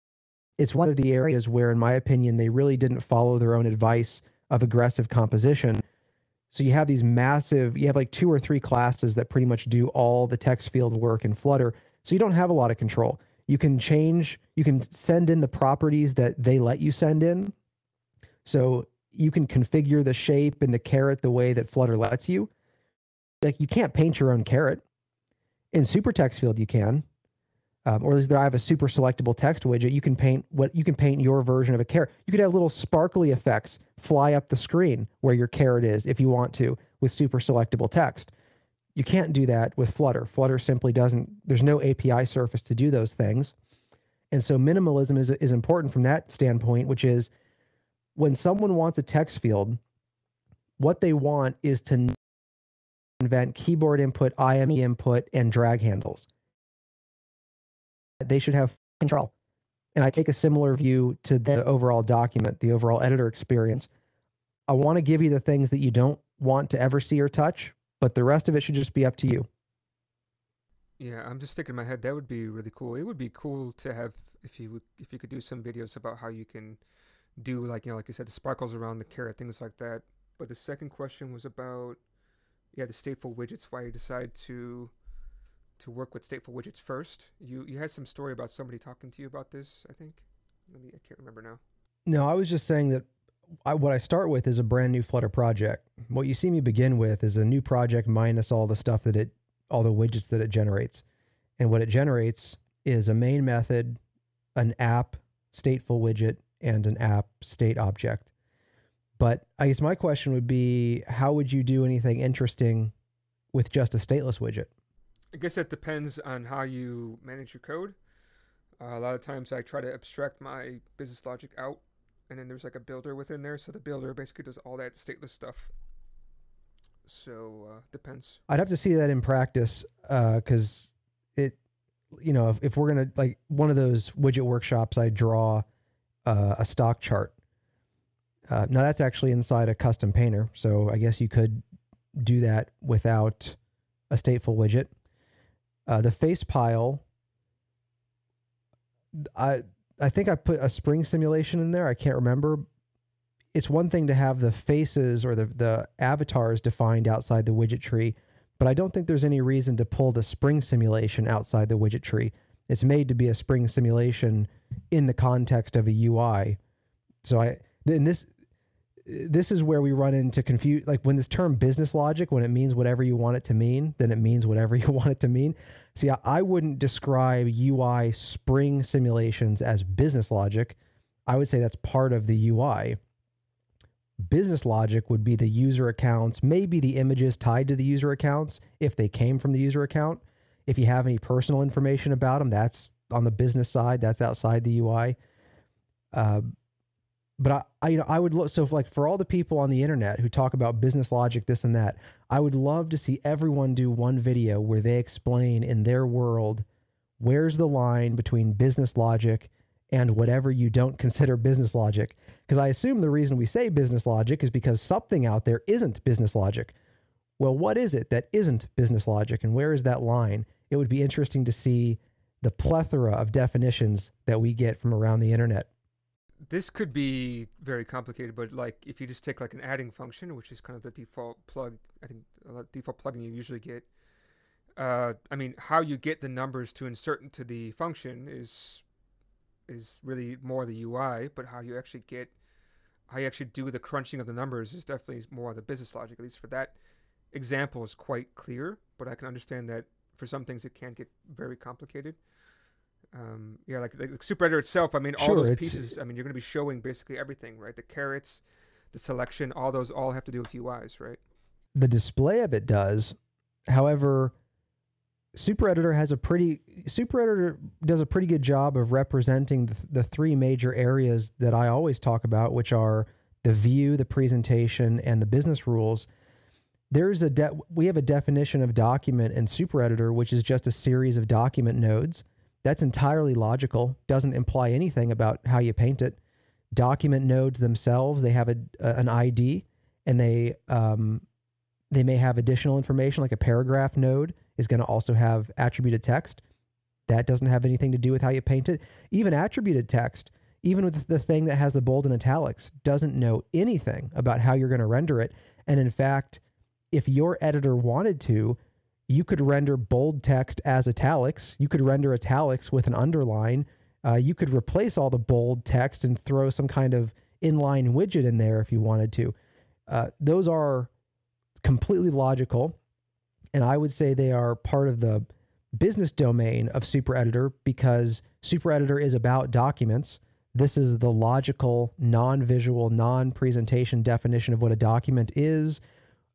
It's one of the areas where, in my opinion, they really didn't follow their own advice of aggressive composition. So you have these massive, you have like 2 or 3 classes that pretty much do all the text field work in Flutter. So you don't have a lot of control. You can change, you can send in the properties that they let you send in. So you can configure the shape and the caret the way that Flutter lets you. Like you can't paint your own caret. In Super Text Field, you can. or at least I have a super selectable text widget. You can paint your version of a carrot. You could have little sparkly effects fly up the screen where your carrot is if you want to with super selectable text. You can't do that with Flutter. Flutter simply doesn't, there's no API surface to do those things. And so minimalism is important from that standpoint, which is when someone wants a text field, what they want is to invent keyboard input, IME input, and drag handles. They should have control. And I take a similar view to the overall document, the overall editor experience. I want to give you the things that you don't want to ever see or touch, but the rest of it should just be up to you. Yeah, I'm just thinking in my head, that would be really cool. It would be cool to have, if you could do some videos about how you can do, like you said, the sparkles around the carrot, things like that. But the second question was about, the stateful widgets, why you decide to work with stateful widgets first. You had some story about somebody talking to you about this, I think. I can't remember now. No, I was just saying that what I start with is a brand new Flutter project. What you see me begin with is a new project minus all the stuff that all the widgets that it generates. And what it generates is a main method, an app stateful widget, and an app state object. But I guess my question would be, how would you do anything interesting with just a stateless widget? I guess that depends on how you manage your code. A lot of times I try to abstract my business logic out, and then there's like a builder within there. So the builder basically does all that stateless stuff. So depends. I'd have to see that in practice because if we're going to, like one of those widget workshops, I draw a stock chart. Now that's actually inside a custom painter. So I guess you could do that without a stateful widget. The face pile, I think I put a spring simulation in there. I can't remember. It's one thing to have the faces or the avatars defined outside the widget tree, but I don't think there's any reason to pull the spring simulation outside the widget tree. It's made to be a spring simulation in the context of a UI. So This is where we run into confusion. Like when this term business logic, when it means whatever you want it to mean, then it means whatever you want it to mean. See, I wouldn't describe UI spring simulations as business logic. I would say that's part of the UI. Business logic would be the user accounts, maybe the images tied to the user accounts, if they came from the user account. If you have any personal information about them, that's on the business side, that's outside the UI. But I would look, so if like for all the people on the internet who talk about business logic, this and that, I would love to see everyone do one video where they explain in their world, where's the line between business logic and whatever you don't consider business logic. Because I assume the reason we say business logic is because something out there isn't business logic. Well, what is it that isn't business logic and where is that line? It would be interesting to see the plethora of definitions that we get from around the internet. This could be very complicated, but like if you just take like an adding function, which is kind of the default plug, I think the default plugin you usually get. How you get the numbers to insert into the function is really more the UI, but how you actually do the crunching of the numbers is definitely more the business logic. At least for that example, is quite clear, but I can understand that for some things it can get very complicated. Like Super Editor itself, all sure, those pieces, you're going to be showing basically everything, right? The carrots, the selection, all those all have to do with UIs, right? The display of it does. However, Super Editor does a pretty good job of representing the three major areas that I always talk about, which are the view, the presentation, and the business rules. We have a definition of document in Super Editor, which is just a series of document nodes. That's entirely logical, doesn't imply anything about how you paint it. Document nodes themselves, they have an ID, and they may have additional information, like a paragraph node is going to also have attributed text. That doesn't have anything to do with how you paint it. Even attributed text, even with the thing that has the bold and italics, doesn't know anything about how you're going to render it. And in fact, if your editor wanted to, you could render bold text as italics. You could render italics with an underline. You could replace all the bold text and throw some kind of inline widget in there if you wanted to. Those are completely logical, and I would say they are part of the business domain of Super Editor because Super Editor is about documents. This is the logical, non-visual, non-presentation definition of what a document is.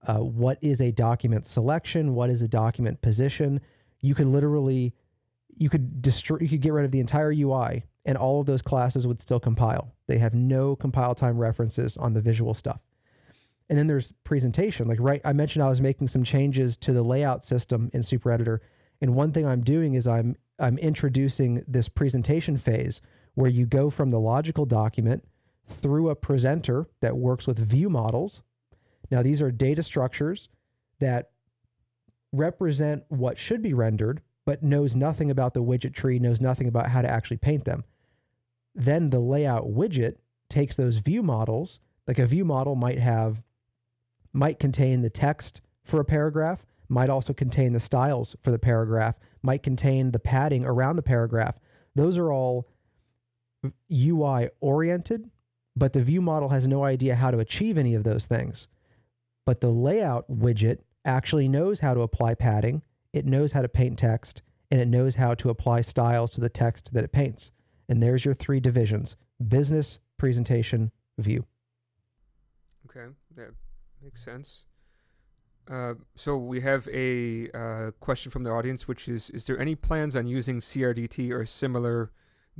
What is a document selection? What is a document position? You could literally, you could get rid of the entire UI and all of those classes would still compile. They have no compile time references on the visual stuff. And then there's presentation. Like, right, I mentioned I was making some changes to the layout system in Super Editor. And one thing I'm doing is I'm introducing this presentation phase where you go from the logical document through a presenter that works with view models. Now, these are data structures that represent what should be rendered, but knows nothing about the widget tree, knows nothing about how to actually paint them. Then the layout widget takes those view models, like a view model might contain the text for a paragraph, might also contain the styles for the paragraph, might contain the padding around the paragraph. Those are all UI oriented, but the view model has no idea how to achieve any of those things. But the layout widget actually knows how to apply padding, it knows how to paint text, and it knows how to apply styles to the text that it paints. And there's your three divisions: business, presentation, view. Okay, that makes sense. So we have a question from the audience, which is there any plans on using CRDT or similar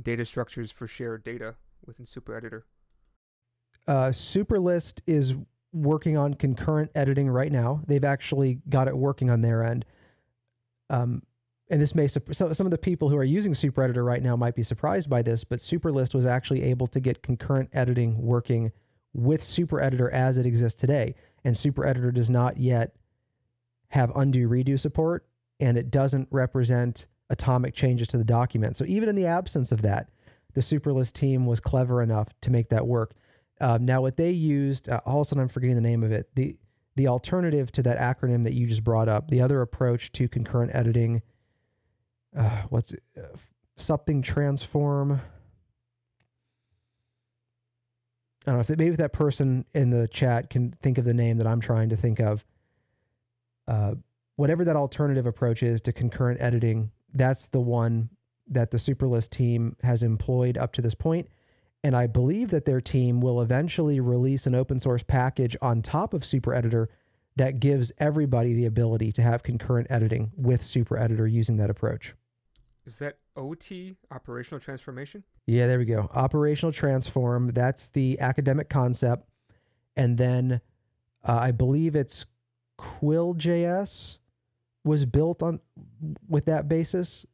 data structures for shared data within Super Editor? Superlist is working on concurrent editing right now. They've actually got it working on their end. And this may some of the people who are using Super Editor right now might be surprised by this, but Superlist was actually able to get concurrent editing working with Super Editor as it exists today. And Super Editor does not yet have undo redo support, and it doesn't represent atomic changes to the document. So even in the absence of that, the Superlist team was clever enough to make that work. Now what they used, all of a sudden I'm forgetting the name of it, the alternative to that acronym that you just brought up, the other approach to concurrent editing, something transform. I don't know if that person in the chat can think of the name that I'm trying to think of. Whatever that alternative approach is to concurrent editing, that's the one that the Superlist team has employed up to this point. And I believe that their team will eventually release an open source package on top of Super Editor that gives everybody the ability to have concurrent editing with Super Editor using that approach. Is that OT, Operational Transformation? Yeah, there we go. Operational Transform. That's the academic concept. And then I believe it's QuillJS was built on with that basis.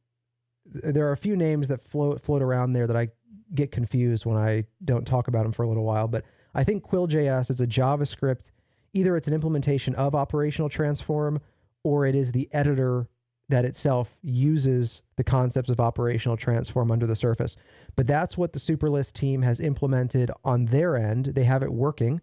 There are a few names that float around there that I get confused when I don't talk about them for a little while, but I think QuillJS is a JavaScript, either it's an implementation of Operational Transform or it is the editor that itself uses the concepts of Operational Transform under the surface. But that's what the Superlist team has implemented on their end. They have it working.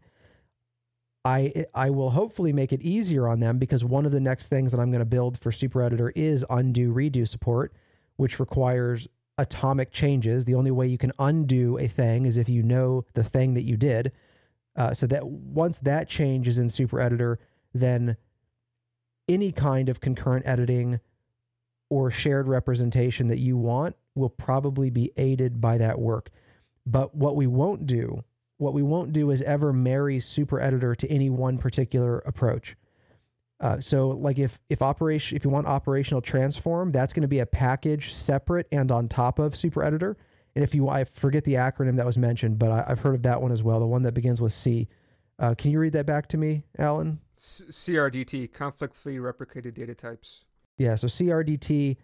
I will hopefully make it easier on them because one of the next things that I'm going to build for Super Editor is undo redo support, which requires atomic changes. The only way you can undo a thing is if you know the thing that you did. So that once that change is in Super Editor, then any kind of concurrent editing or shared representation that you want will probably be aided by that work. But what we won't do is ever marry Super Editor to any one particular approach. So like if you want Operational Transform, that's going to be a package separate and on top of Super Editor. And I forget the acronym that was mentioned, but I've heard of that one as well. The one that begins with C. Can you read that back to me, Alan? CRDT, conflict-free replicated data types. Yeah. So CRDT,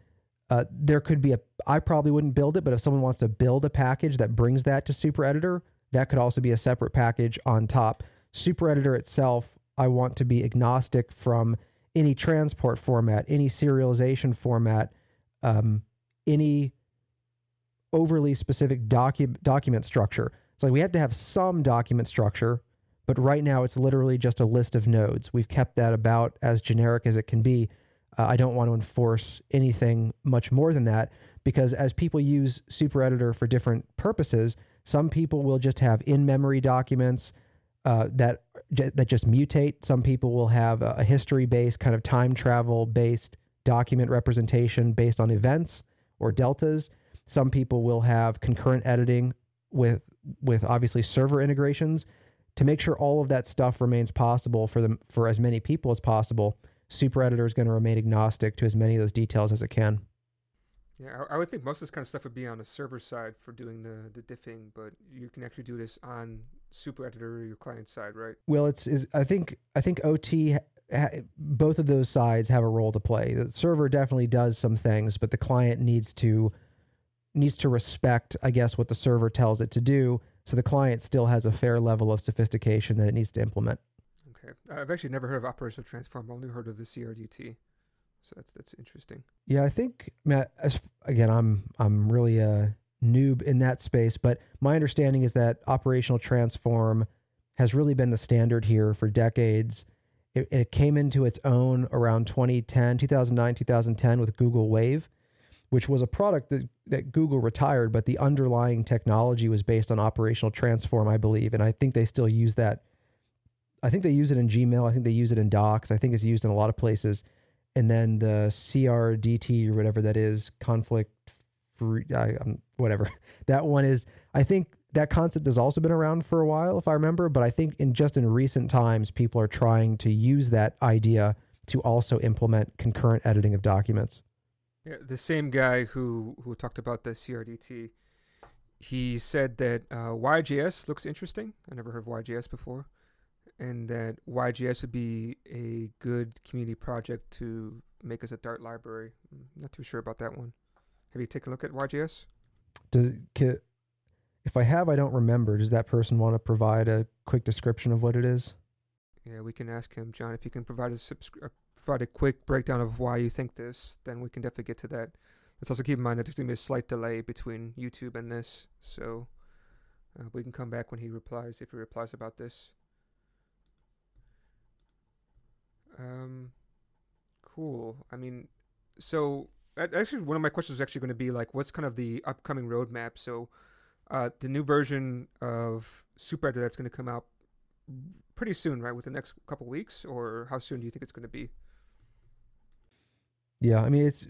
there could be I probably wouldn't build it, but if someone wants to build a package that brings that to Super Editor, that could also be a separate package on top. Super Editor itself, I want to be agnostic from any transport format, any serialization format, any overly specific document structure. It's like we have to have some document structure, but right now it's literally just a list of nodes. We've kept that about as generic as it can be. I don't want to enforce anything much more than that because as people use Super Editor for different purposes, some people will just have in-memory documents that just mutate. Some people will have a history-based kind of time travel-based document representation based on events or deltas. Some people will have concurrent editing with obviously server integrations. To make sure all of that stuff remains possible for as many people as possible, Super Editor is going to remain agnostic to as many of those details as it can. Yeah, I would think most of this kind of stuff would be on the server side for doing the diffing, but you can actually do this on Super Editor or your client side, right? Well, I think OT, both of those sides have a role to play. The server definitely does some things, but the client needs to respect, I guess, what the server tells it to do. So the client still has a fair level of sophistication that it needs to implement. Okay. I've actually never heard of Operational Transform. I've only heard of the CRDT. So that's interesting. Yeah, I think, I'm really a noob in that space, but my understanding is that Operational Transform has really been the standard here for decades. It came into its own around 2009, 2010 with Google Wave, which was a product that Google retired, but the underlying technology was based on Operational Transform, I believe. And I think they still use that. I think they use it in Gmail. I think they use it in Docs. I think it's used in a lot of places. And then the CRDT or whatever that is, whatever. That one is, I think that concept has also been around for a while, if I remember. But I think in recent times, people are trying to use that idea to also implement concurrent editing of documents. Yeah, the same guy who talked about the CRDT, he said that YJS looks interesting. I never heard of YJS before. And that YJS would be a good community project to make as a Dart library. I'm not too sure about that one. Have you taken a look at YJS? If I have, I don't remember. Does that person want to provide a quick description of what it is? Yeah, we can ask him. John, if you can provide a quick breakdown of why you think this, then we can definitely get to that. Let's also keep in mind that there's going to be a slight delay between YouTube and this, so we can come back when he replies, if he replies about this. Cool. I mean, so actually one of my questions is actually going to be like, what's kind of the upcoming roadmap? So the new version of Super Editor that's going to come out pretty soon, right? Within the next couple of weeks, or how soon do you think it's going to be? Yeah, I mean, it's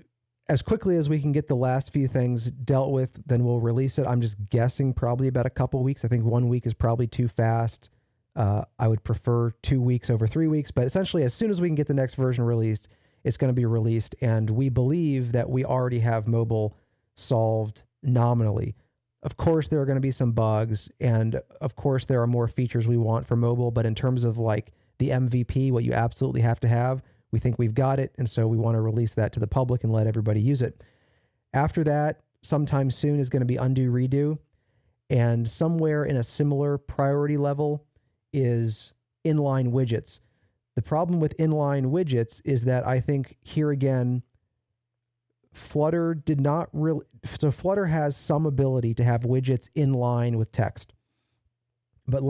as quickly as we can get the last few things dealt with, then we'll release it. I'm just guessing probably about a couple weeks. I think 1 week is probably too fast. I would prefer 2 weeks over 3 weeks, but essentially as soon as we can get the next version released, it's going to be released. And we believe that we already have mobile solved nominally. Of course, there are going to be some bugs, and of course, there are more features we want for mobile, but in terms of like the MVP, what you absolutely have to have, we think we've got it, and so we want to release that to the public and let everybody use it. After that, sometime soon is going to be undo redo, and somewhere in a similar priority level is inline widgets. The problem with inline widgets is that I think here again, Flutter did not really... So Flutter has some ability to have widgets in line with text. But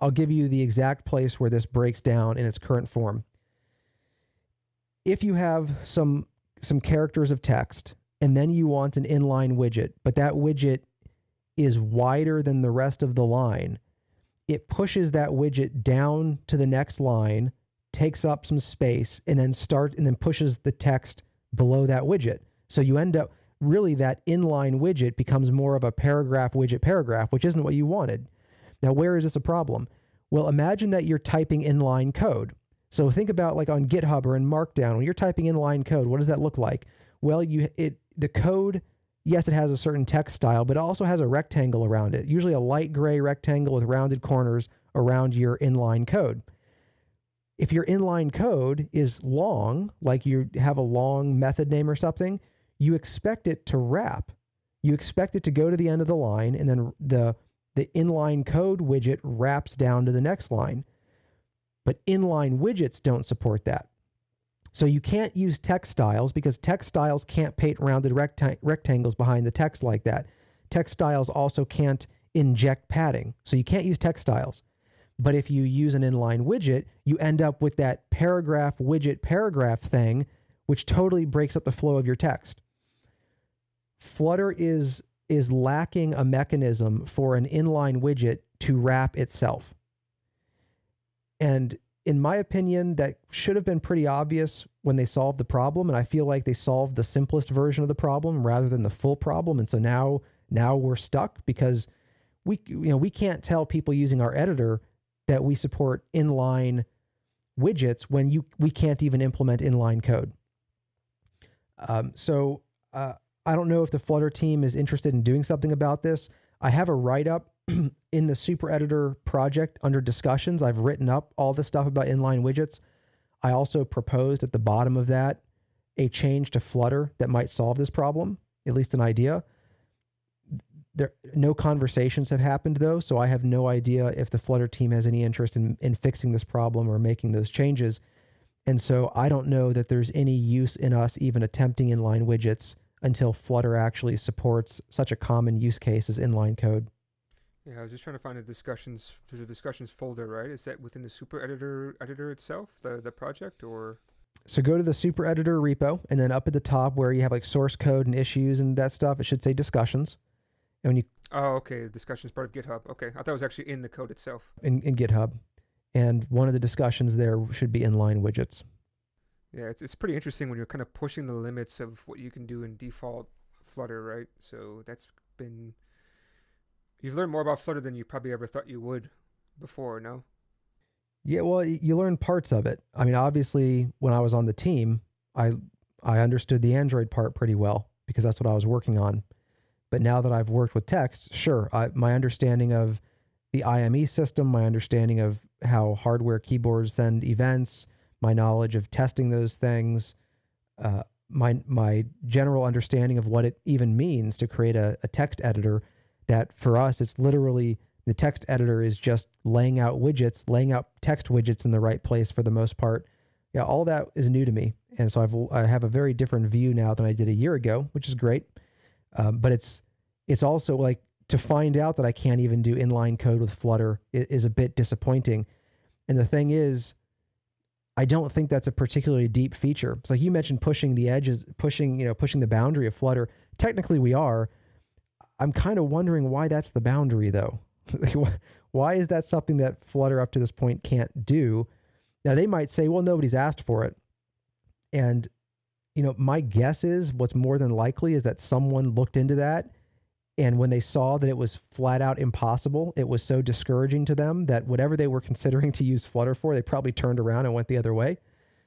I'll give you the exact place where this breaks down in its current form. If you have some characters of text, and then you want an inline widget, but that widget is wider than the rest of the line, it pushes that widget down to the next line, takes up some space, and then pushes the text below that widget. So you end up really that inline widget becomes more of a paragraph widget paragraph, which isn't what you wanted. Now, where is this a problem? Well, imagine that you're typing inline code. So think about like on GitHub or in Markdown, when you're typing inline code, what does that look like? Well, the code, yes, it has a certain text style, but it also has a rectangle around it, usually a light gray rectangle with rounded corners around your inline code. If your inline code is long, like you have a long method name or something, you expect it to wrap. You expect it to go to the end of the line, and then the inline code widget wraps down to the next line. But inline widgets don't support that. So you can't use text styles because text styles can't paint rounded rectangles behind the text like that. Text styles also can't inject padding. So you can't use text styles. But if you use an inline widget, you end up with that paragraph widget paragraph thing, which totally breaks up the flow of your text. Flutter is lacking a mechanism for an inline widget to wrap itself. And in my opinion, that should have been pretty obvious when they solved the problem. And I feel like they solved the simplest version of the problem rather than the full problem. And so now we're stuck because we can't tell people using our editor that we support inline widgets when we can't even implement inline code. So I don't know if the Flutter team is interested in doing something about this. I have a write-up in the Super Editor project under discussions. I've written up all the stuff about inline widgets. I also proposed at the bottom of that a change to Flutter that might solve this problem, at least an idea. No conversations have happened though, so I have no idea if the Flutter team has any interest in fixing this problem or making those changes. And so I don't know that there's any use in us even attempting inline widgets until Flutter actually supports such a common use case as inline code. Yeah, I was just trying to find there's a discussions folder, right? Is that within the Super editor itself, the project, or? So go to the Super Editor repo, and then up at the top where you have like source code and issues and that stuff, it should say discussions. And when you the discussions part of GitHub. Okay, I thought it was actually in the code itself. In GitHub. And one of the discussions there should be inline widgets. Yeah, it's pretty interesting when you're kind of pushing the limits of what you can do in default Flutter, right? So that's been... You've learned more about Flutter than you probably ever thought you would before, no? Yeah, well, you learn parts of it. I mean, obviously, when I was on the team, I understood the Android part pretty well because that's what I was working on. But now that I've worked with text, sure, my understanding of the IME system, my understanding of how hardware keyboards send events, my knowledge of testing those things, my general understanding of what it even means to create a text editor. That for us, it's literally the text editor is just laying out text widgets in the right place for the most part. Yeah, all that is new to me. And so I have a very different view now than I did a year ago, which is great. But it's also like to find out that I can't even do inline code with Flutter is a bit disappointing. And the thing is, I don't think that's a particularly deep feature. It's like you mentioned pushing the edges, pushing the boundary of Flutter. Technically we are. I'm kind of wondering why that's the boundary, though. Why is that something that Flutter up to this point can't do? Now, they might say, well, nobody's asked for it. And, my guess is what's more than likely is that someone looked into that. And when they saw that it was flat out impossible, it was so discouraging to them that whatever they were considering to use Flutter for, they probably turned around and went the other way.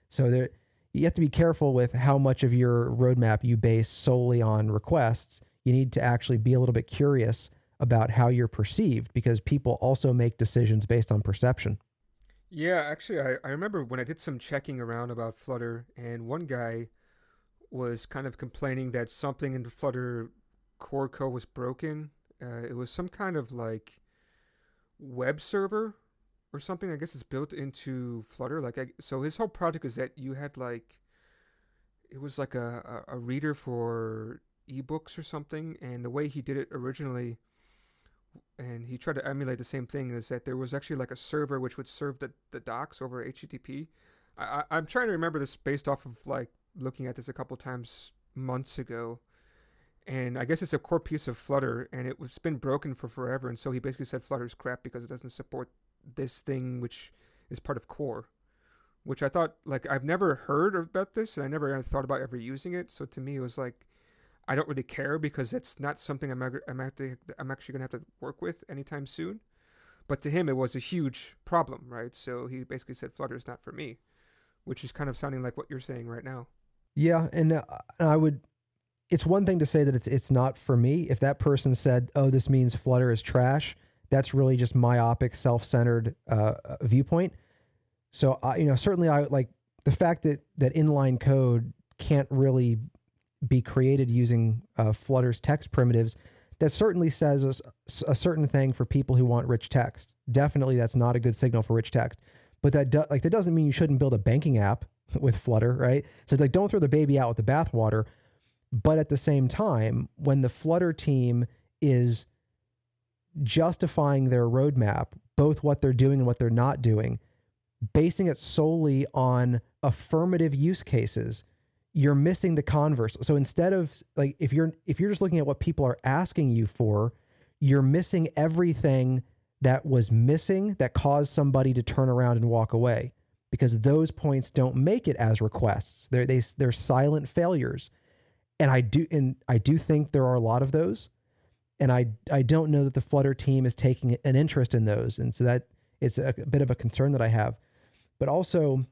So you have to be careful with how much of your roadmap you base solely on requests. You need to actually be a little bit curious about how you're perceived because people also make decisions based on perception. Yeah, actually, I remember when I did some checking around about Flutter, and one guy was kind of complaining that something in the Flutter core code was broken. It was some kind of like web server or something. I guess it's built into Flutter. So his whole project is that you had a reader for ebooks or something, and the way he did it originally, and he tried to emulate the same thing, is that there was actually like a server which would serve the docs over HTTP. I'm trying to remember this based off of like looking at this a couple times months ago, and I guess it's a core piece of Flutter, and it's been broken for forever, and so he basically said Flutter's crap because it doesn't support this thing which is part of core, which I thought, like, I've never heard about this, and I never thought about ever using it, so to me it was like, I don't really care because that's not something I'm actually going to have to work with anytime soon. But to him, it was a huge problem, right? So he basically said, Flutter is not for me, which is kind of sounding like what you're saying right now. Yeah, and it's one thing to say that it's not for me. If that person said, oh, this means Flutter is trash, that's really just myopic, self-centered viewpoint. So, certainly I like the fact that inline code can't really be created using Flutter's text primitives. That certainly says a certain thing for people who want rich text. Definitely, that's not a good signal for rich text. But that doesn't mean you shouldn't build a banking app with Flutter, right? So it's like, don't throw the baby out with the bathwater. But at the same time, when the Flutter team is justifying their roadmap, both what they're doing and what they're not doing, basing it solely on affirmative use cases, you're missing the converse. So instead of like, if you're just looking at what people are asking you for, you're missing everything that was missing that caused somebody to turn around and walk away. because those points don't make it as requests. They're silent failures. And I do think there are a lot of those. And I don't know that the Flutter team is taking an interest in those. And so that it's a bit of a concern that I have. But also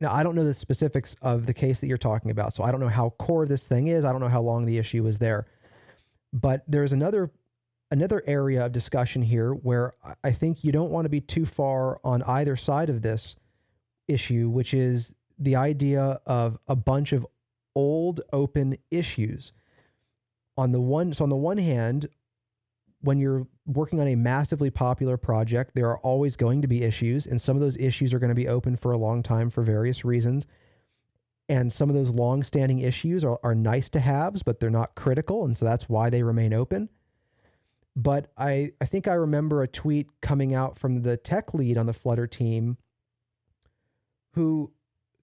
now I don't know the specifics of the case that you're talking about. So I don't know how core this thing is. I don't know how long the issue was there. But there's another area of discussion here where I think you don't want to be too far on either side of this issue, which is the idea of a bunch of old open issues. On the one hand, when you're working on a massively popular project, there are always going to be issues, and some of those issues are going to be open for a long time for various reasons. And some of those long-standing issues are nice to haves, but they're not critical, and so that's why they remain open. But I think I remember a tweet coming out from the tech lead on the Flutter team who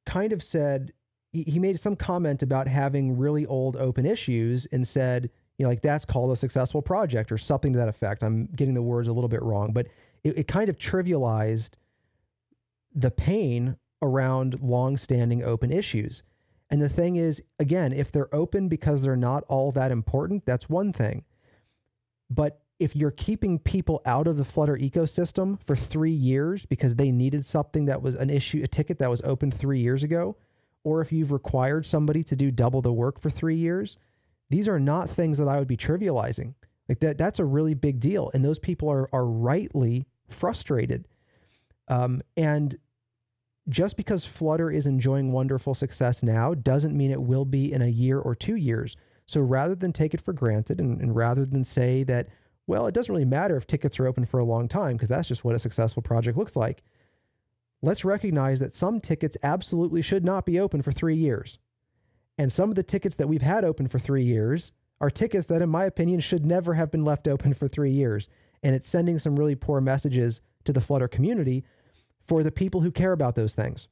kind of said, he made some comment about having really old open issues and said, you know, like, that's called a successful project or something to that effect. I'm getting the words a little bit wrong, but it kind of trivialized the pain around long-standing open issues. And the thing is, again, if they're open because they're not all that important, that's one thing. But if you're keeping people out of the Flutter ecosystem for 3 years because they needed something that was an issue, a ticket that was open 3 years ago, or if you've required somebody to do double the work for 3 years, these are not things that I would be trivializing. Like that's a really big deal. And those people are rightly frustrated. And just because Flutter is enjoying wonderful success now doesn't mean it will be in a year or 2 years. So rather than take it for granted and rather than say that, well, it doesn't really matter if tickets are open for a long time because that's just what a successful project looks like, let's recognize that some tickets absolutely should not be open for 3 years. And some of the tickets that we've had open for 3 years are tickets that, in my opinion, should never have been left open for 3 years. And it's sending some really poor messages to the Flutter community for the people who care about those things.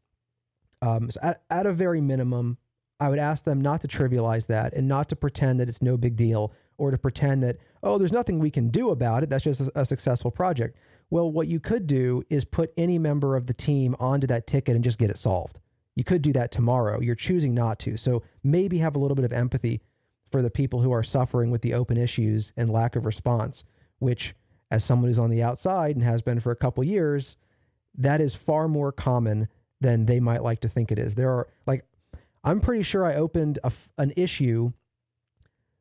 So at a very minimum, I would ask them not to trivialize that and not to pretend that it's no big deal or to pretend that, oh, there's nothing we can do about it. That's just a successful project. Well, what you could do is put any member of the team onto that ticket and just get it solved. You could do that tomorrow. You're choosing not to. So maybe have a little bit of empathy for the people who are suffering with the open issues and lack of response, which, as someone who's on the outside and has been for a couple years, that is far more common than they might like to think it is. There are, like, I'm pretty sure I opened an issue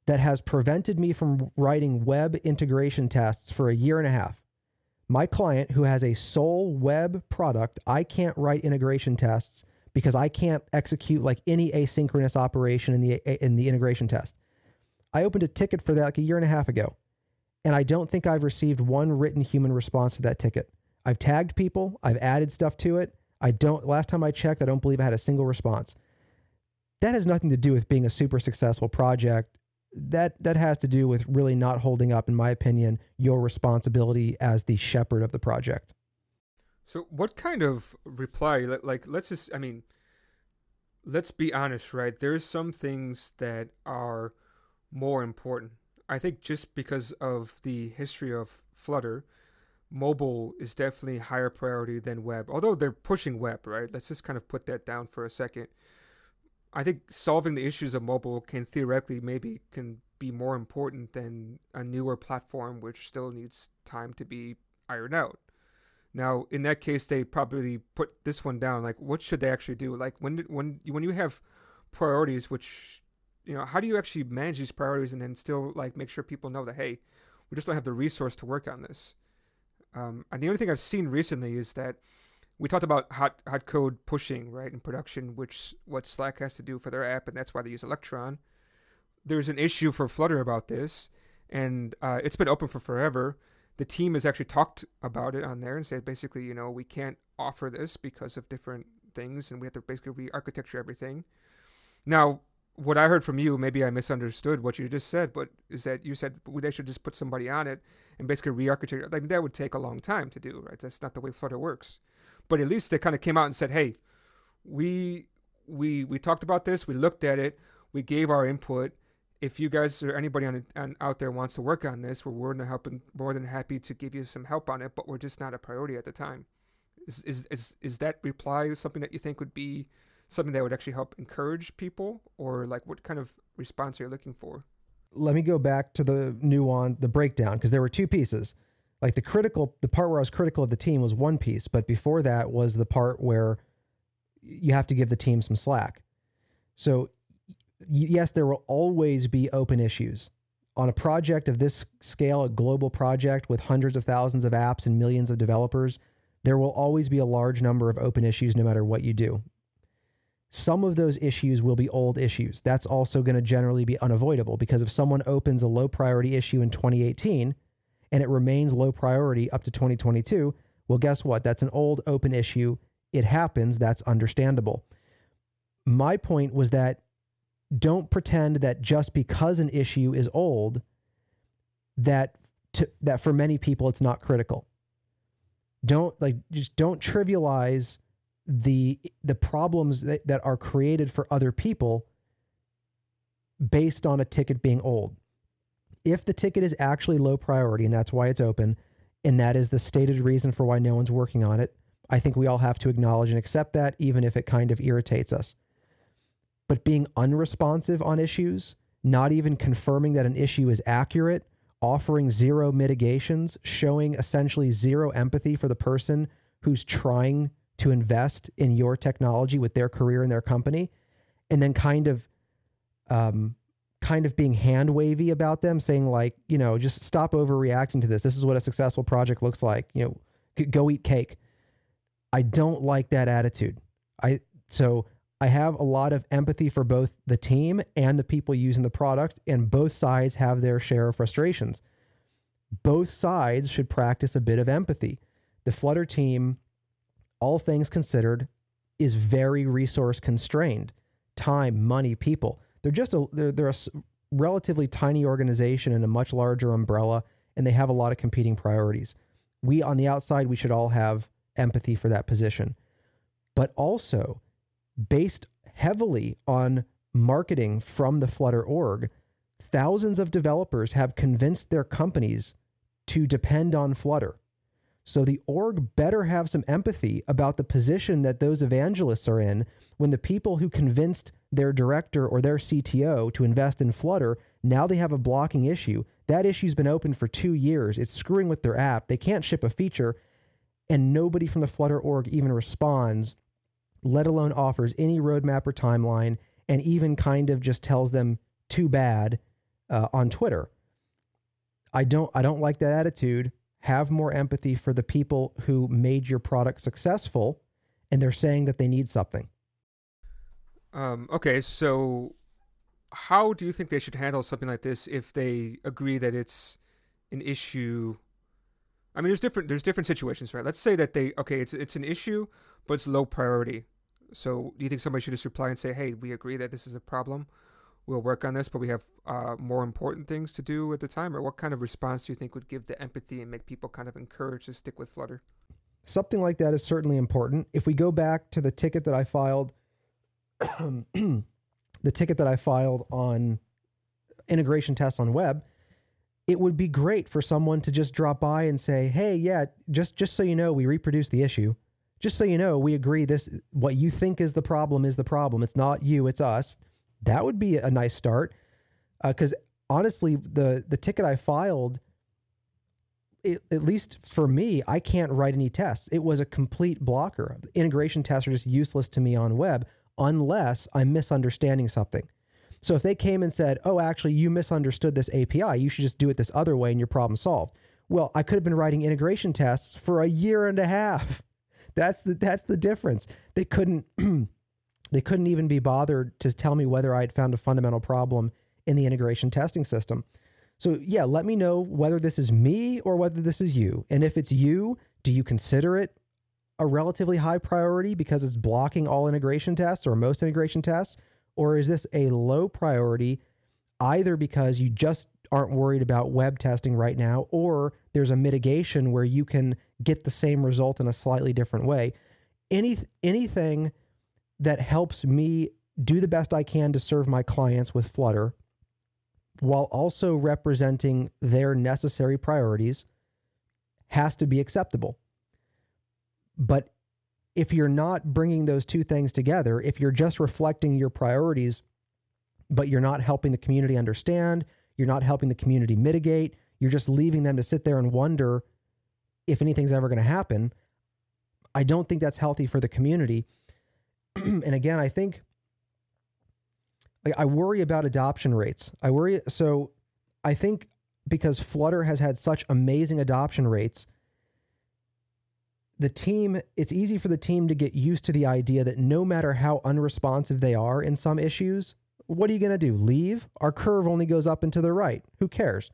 that has prevented me from writing web integration tests for a year and a half. My client, who has a sole web product, I can't write integration tests because I can't execute like any asynchronous operation in the integration test. I opened a ticket for that like a year and a half ago, and I don't think I've received one written human response to that ticket. I've tagged people. I've added stuff to it. Last time I checked, I don't believe I had a single response. That has nothing to do with being a super successful project. That has to do with really not holding up, in my opinion, your responsibility as the shepherd of the project. So what kind of reply, let's be honest, right? There's some things that are more important. I think just because of the history of Flutter, mobile is definitely higher priority than web, although they're pushing web, right? Let's just kind of put that down for a second. I think solving the issues of mobile can theoretically be more important than a newer platform, which still needs time to be ironed out. Now, in that case, they probably put this one down. Like, what should they actually do? Like, when you have priorities, which, you know, how do you actually manage these priorities and then still like make sure people know that, hey, we just don't have the resource to work on this. And the only thing I've seen recently is that we talked about hot code pushing, right, in production, which what Slack has to do for their app, and that's why they use Electron. There's an issue for Flutter about this, and it's been open for forever. The team has actually talked about it on there and said, basically, you know, we can't offer this because of different things, and we have to basically re-architecture everything. Now, what I heard from you, maybe I misunderstood what you just said, but is that you said they should just put somebody on it and basically re-architecture. I mean, that would take a long time to do, right? That's not the way Flutter works. But at least they kind of came out and said, hey, we talked about this. We looked at it. We gave our input. If you guys or anybody on out there wants to work on this, we're more than happy to give you some help on it, but we're just not a priority at the time. Is that reply something that you think would be something that would actually help encourage people, or like what kind of response are you looking for? Let me go back to the nuance, the breakdown, because there were two pieces. Like the part where I was critical of the team was one piece, but before that was the part where you have to give the team some slack. So yes, there will always be open issues. On a project of this scale, a global project with hundreds of thousands of apps and millions of developers, there will always be a large number of open issues no matter what you do. Some of those issues will be old issues. That's also going to generally be unavoidable, because if someone opens a low priority issue in 2018 and it remains low priority up to 2022, well, guess what? That's an old open issue. It happens. That's understandable. My point was that don't pretend that just because an issue is old, that for many people it's not critical. Don't trivialize the problems that are created for other people based on a ticket being old. If the ticket is actually low priority and that's why it's open, and that is the stated reason for why no one's working on it, I think we all have to acknowledge and accept that, even if it kind of irritates us. But being unresponsive on issues, not even confirming that an issue is accurate, offering zero mitigations, showing essentially zero empathy for the person who's trying to invest in your technology with their career and their company, and then kind of being hand wavy about them, saying like, you know, just stop overreacting to this. This is what a successful project looks like. You know, go eat cake. I don't like that attitude. I have a lot of empathy for both the team and the people using the product, and both sides have their share of frustrations. Both sides should practice a bit of empathy. The Flutter team, all things considered, is very resource constrained. Time, money, people. They're a relatively tiny organization in a much larger umbrella, and they have a lot of competing priorities. We on the outside, we should all have empathy for that position. But also, based heavily on marketing from the Flutter org, thousands of developers have convinced their companies to depend on Flutter. So the org better have some empathy about the position that those evangelists are in when the people who convinced their director or their CTO to invest in Flutter, now they have a blocking issue. That issue's been open for 2 years. It's screwing with their app. They can't ship a feature, and nobody from the Flutter org even responds, let alone offers any roadmap or timeline, and even kind of just tells them too bad on Twitter. I don't like that attitude. Have more empathy for the people who made your product successful, and they're saying that they need something. Okay, so how do you think they should handle something like this if they agree that it's an issue? I mean, there's different situations, right? Let's say that it's an issue, but it's low priority. So do you think somebody should just reply and say, hey, we agree that this is a problem. We'll work on this, but we have more important things to do at the time? Or what kind of response do you think would give the empathy and make people kind of encouraged to stick with Flutter? Something like that is certainly important. If we go back to the ticket that I filed, on integration tests on web, it would be great for someone to just drop by and say, hey, yeah, just so you know, we reproduced the issue. Just so you know, we agree this, what you think is the problem is the problem. It's not you, it's us. That would be a nice start. Because honestly, the ticket I filed, at least for me, I can't write any tests. It was a complete blocker. Integration tests are just useless to me on web unless I'm misunderstanding something. So if they came and said, oh, actually, you misunderstood this API, you should just do it this other way and your problem solved. Well, I could have been writing integration tests for a year and a half. That's the difference. They couldn't even be bothered to tell me whether I had found a fundamental problem in the integration testing system. So yeah, let me know whether this is me or whether this is you. And if it's you, do you consider it a relatively high priority because it's blocking all integration tests or most integration tests? Or is this a low priority either because you just aren't worried about web testing right now, or there's a mitigation where you can get the same result in a slightly different way? Anything that helps me do the best I can to serve my clients with Flutter while also representing their necessary priorities has to be acceptable. But if you're not bringing those two things together, if you're just reflecting your priorities, but you're not helping the community understand, you're not helping the community mitigate, you're just leaving them to sit there and wonder if anything's ever going to happen, I don't think that's healthy for the community. And again, I think I worry about adoption rates. I worry. So I think because Flutter has had such amazing adoption rates, the team, it's easy for the team to get used to the idea that no matter how unresponsive they are in some issues, what are you going to do? Leave? Our curve only goes up and to the right. Who cares?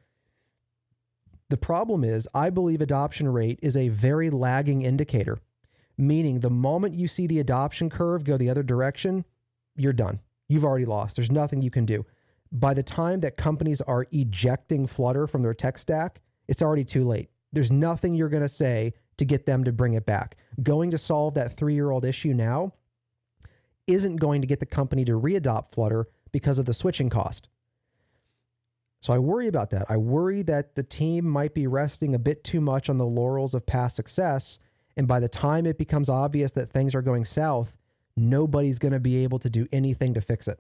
The problem is, I believe adoption rate is a very lagging indicator, meaning the moment you see the adoption curve go the other direction, you're done. You've already lost. There's nothing you can do. By the time that companies are ejecting Flutter from their tech stack, it's already too late. There's nothing you're going to say to get them to bring it back. Going to solve that 3-year-old issue now isn't going to get the company to readopt Flutter because of the switching cost. So I worry about that. I worry that the team might be resting a bit too much on the laurels of past success, and by the time it becomes obvious that things are going south, nobody's going to be able to do anything to fix it.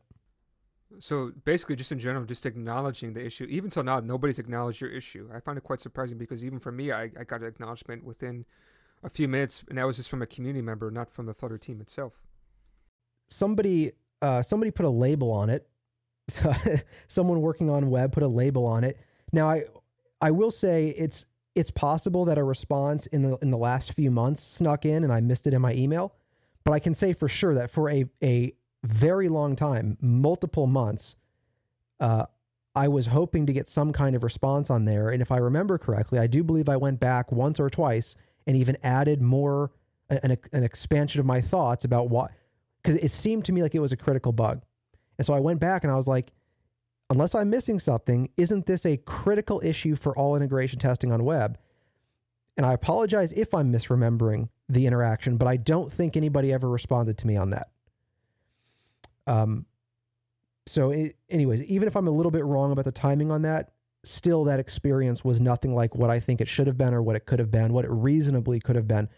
So basically, just in general, just acknowledging the issue. Even till now, nobody's acknowledged your issue. I find it quite surprising because even for me, I got an acknowledgement within a few minutes, and that was just from a community member, not from the Flutter team itself. Somebody put a label on it. So someone working on web put a label on it. Now, I will say it's possible that a response in the last few months snuck in and I missed it in my email. But I can say for sure that for a very long time, multiple months, I was hoping to get some kind of response on there. And if I remember correctly, I do believe I went back once or twice and even added more, an expansion of my thoughts about why, because it seemed to me like it was a critical bug. And so I went back and I was like, unless I'm missing something, isn't this a critical issue for all integration testing on web? And I apologize if I'm misremembering the interaction, but I don't think anybody ever responded to me on that. So anyways, even if I'm a little bit wrong about the timing on that, still that experience was nothing like what I think it should have been or what it could have been, what it reasonably could have been.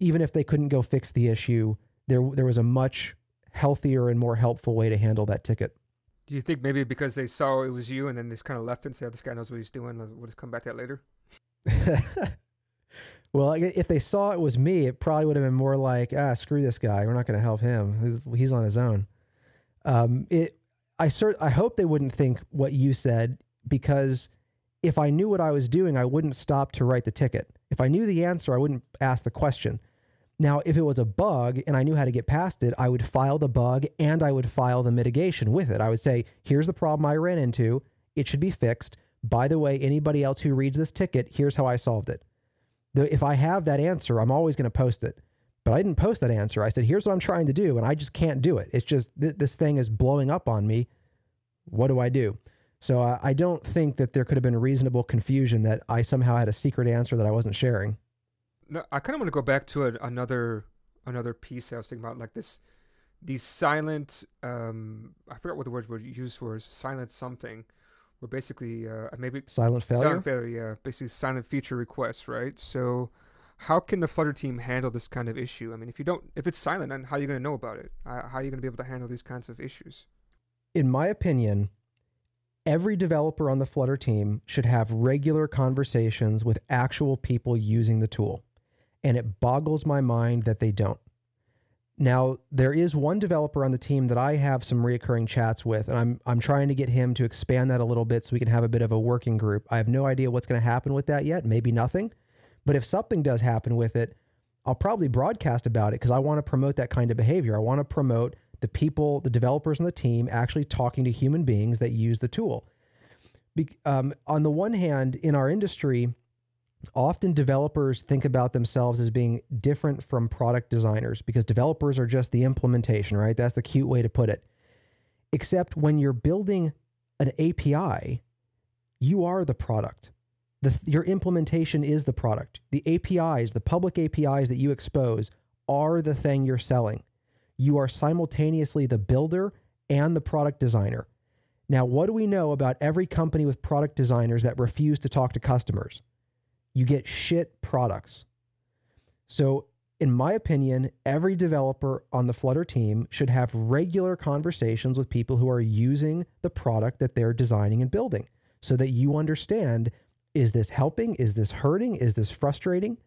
Even if they couldn't go fix the issue, there was a much healthier and more helpful way to handle that ticket. Do you think maybe because they saw it was you and then just kind of left and said, this guy knows what he's doing, we'll just come back to that later? Well, if they saw it was me, it probably would have been more like, screw this guy. We're not going to help him. He's on his own. I hope they wouldn't think what you said, because if I knew what I was doing, I wouldn't stop to write the ticket. If I knew the answer, I wouldn't ask the question. Now, if it was a bug and I knew how to get past it, I would file the bug and I would file the mitigation with it. I would say, here's the problem I ran into. It should be fixed. By the way, anybody else who reads this ticket, here's how I solved it. If I have that answer, I'm always going to post it. But I didn't post that answer. I said, here's what I'm trying to do, and I just can't do it. It's just this thing is blowing up on me. What do I do? So I don't think that there could have been reasonable confusion that I somehow had a secret answer that I wasn't sharing. No, I kind of want to go back to another piece I was thinking about, like this, these silent, I forgot what the word we used for, silent something, were basically maybe... Silent failure? Silent failure, yeah. Basically silent feature requests, right? So... how can the Flutter team handle this kind of issue? I mean, if it's silent, then how are you going to know about it? How are you going to be able to handle these kinds of issues? In my opinion, every developer on the Flutter team should have regular conversations with actual people using the tool. And it boggles my mind that they don't. Now, there is one developer on the team that I have some reoccurring chats with, and I'm trying to get him to expand that a little bit so we can have a bit of a working group. I have no idea what's going to happen with that yet, maybe nothing. But if something does happen with it, I'll probably broadcast about it because I want to promote that kind of behavior. I want to promote the people, the developers on the team actually talking to human beings that use the tool. On the one hand, in our industry, often developers think about themselves as being different from product designers because developers are just the implementation, right? That's the cute way to put it. Except when you're building an API, you are the product. Your implementation is the product. The APIs, the public APIs that you expose are the thing you're selling. You are simultaneously the builder and the product designer. Now, what do we know about every company with product designers that refuse to talk to customers? You get shit products. So In my opinion, every developer on the Flutter team should have regular conversations with people who are using the product that they're designing and building so that you understand, is this helping? Is this hurting? Is this frustrating?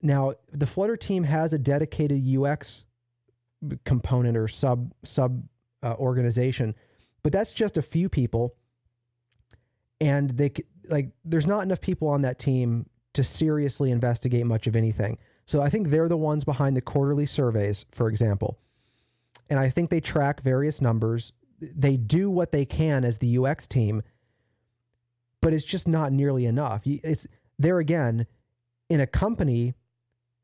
Now, the Flutter team has a dedicated UX component or organization, but that's just a few people. And they there's not enough people on that team to seriously investigate much of anything. So I think they're the ones behind the quarterly surveys, for example. And I think they track various numbers. They do what they can as the UX team, but it's just not nearly enough. It's there again, in a company,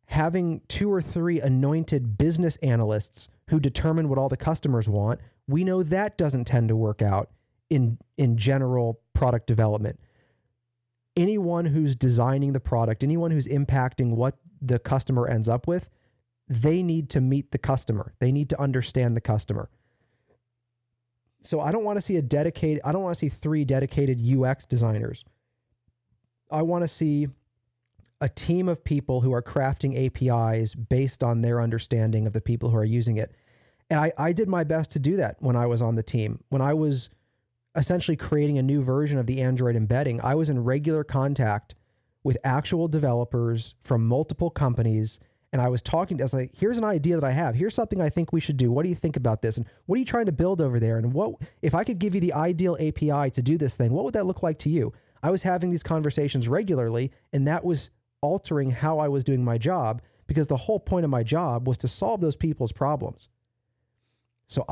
having 2 or 3 anointed business analysts who determine what all the customers want, we know that doesn't tend to work out in general product development. Anyone who's designing the product, anyone who's impacting what the customer ends up with, they need to meet the customer. They need to understand the customer. So I don't want to see 3 dedicated UX designers. I want to see a team of people who are crafting APIs based on their understanding of the people who are using it. And I did my best to do that when I was on the team. When I was essentially creating a new version of the Android embedding, I was in regular contact with actual developers from multiple companies. And I was talking to us like, here's an idea that I have. Here's something I think we should do. What do you think about this? And what are you trying to build over there? And what if I could give you the ideal API to do this thing, what would that look like to you? I was having these conversations regularly, and that was altering how I was doing my job, because the whole point of my job was to solve those people's problems. So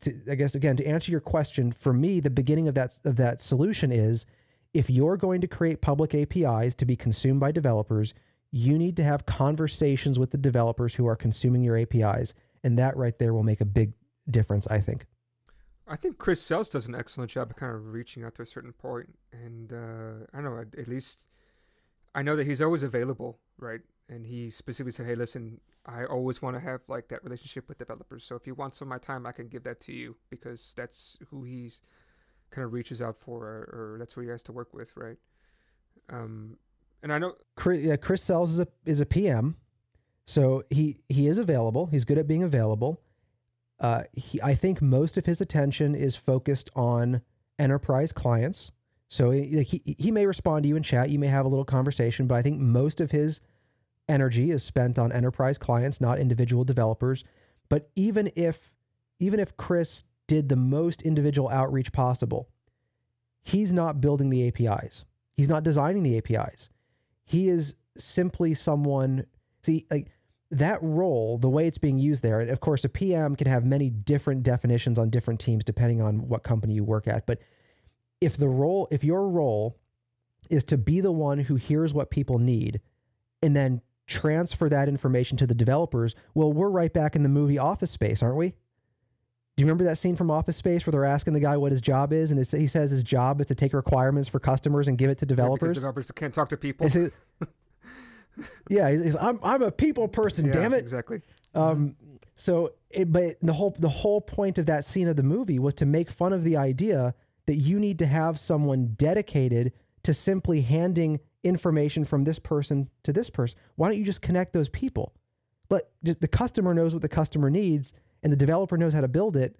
to answer your question, for me, the beginning of that solution is, if you're going to create public APIs to be consumed by developers, you need to have conversations with the developers who are consuming your APIs. And that right there will make a big difference, I think. I think Chris Sells does an excellent job of kind of reaching out to a certain point. And I don't know, at least I know that he's always available, right? And he specifically said, hey, listen, I always want to have like that relationship with developers. So if you want some of my time, I can give that to you, because that's who he's kind of reaches out for, or that's who he has to work with, right? And I know Chris Sells is a PM, so he is available. He's good at being available. I think most of his attention is focused on enterprise clients. So he may respond to you in chat. You may have a little conversation, but I think most of his energy is spent on enterprise clients, not individual developers. But even if Chris did the most individual outreach possible, he's not building the APIs. He's not designing the APIs. He is simply someone, that role, the way it's being used there, and of course a PM can have many different definitions on different teams depending on what company you work at. But if your role is to be the one who hears what people need and then transfer that information to the developers, well, we're right back in the movie Office Space, aren't we? Do you remember that scene from Office Space where they're asking the guy what his job is, and he says his job is to take requirements for customers and give it to developers? Yeah, because developers can't talk to people. He's, I'm a people person, yeah, damn it. Exactly. But the whole point of that scene of the movie was to make fun of the idea that you need to have someone dedicated to simply handing information from this person to this person. Why don't you just connect those people? But the customer knows what the customer needs, and the developer knows how to build it.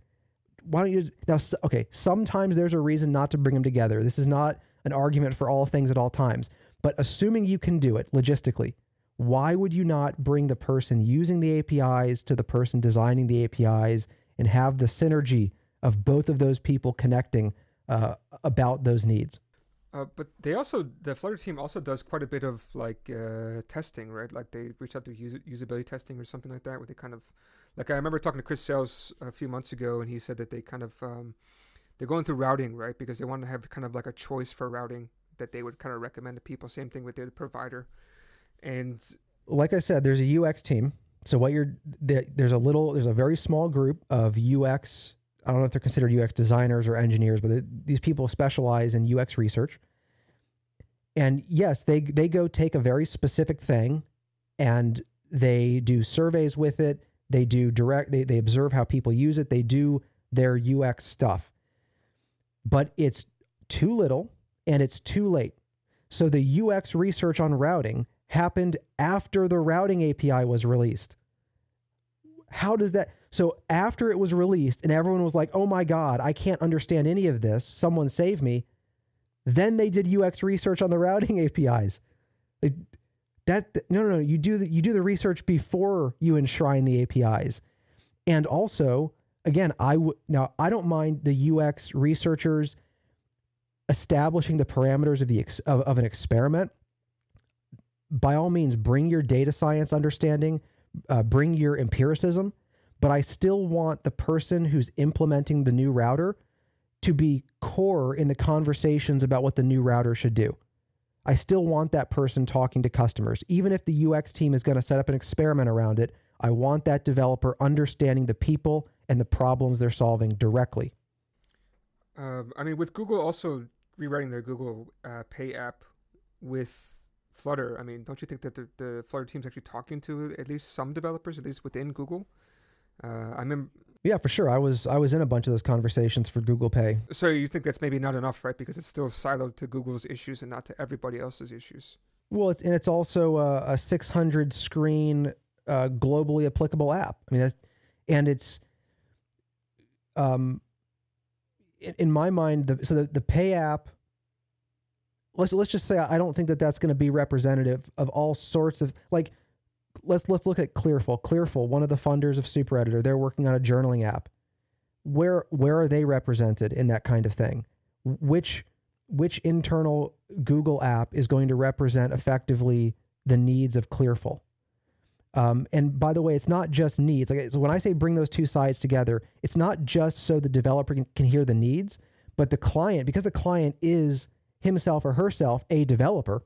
Why don't you just, now, okay, sometimes there's a reason not to bring them together. This is not an argument for all things at all times. But assuming you can do it logistically, why would you not bring the person using the APIs to the person designing the APIs and have the synergy of both of those people connecting about those needs? But the Flutter team also does quite a bit of testing, right? Like they reach out to usability testing or something like that, where they kind of, I remember talking to Chris Sells a few months ago, and he said that they kind of, they're going through routing, right? Because they want to have kind of like a choice for routing that they would kind of recommend to people. Same thing with their provider. And like I said, there's a UX team. So there's a very small group of UX, I don't know if they're considered UX designers or engineers, but these people specialize in UX research. And yes, they go take a very specific thing and they do surveys with it. They do they observe how people use it. They do their UX stuff, but it's too little and it's too late. So the UX research on routing happened after the routing API was released. How does that... So after it was released and everyone was like, oh my God, I can't understand any of this. Someone save me. Then they did UX research on the routing APIs. Like, that, no. You do the research before you enshrine the APIs. And also, again, now I don't mind the UX researchers establishing the parameters of of an experiment. By all means, bring your data science understanding, bring your empiricism, but I still want the person who's implementing the new router to be core in the conversations about what the new router should do. I still want that person talking to customers. Even if the UX team is going to set up an experiment around it, I want that developer understanding the people and the problems they're solving directly. With Google also rewriting their Google Pay app with Flutter, don't you think that the Flutter team's actually talking to at least some developers, at least within Google? I remember. Yeah, for sure. I was in a bunch of those conversations for Google Pay. So you think that's maybe not enough, right? Because it's still siloed to Google's issues and not to everybody else's issues. Well, it's also a 600 screen globally applicable app. In my mind, the Pay app. Let's just say I don't think that that's going to be representative of all sorts of like. Let's look at Clearful. Clearful, one of the funders of Super Editor, they're working on a journaling app. Where are they represented in that kind of thing? Which internal Google app is going to represent effectively the needs of Clearful? And by the way, it's not just needs. Like, so when I say bring those two sides together, it's not just so the developer can hear the needs, but the client, because the client is himself or herself a developer,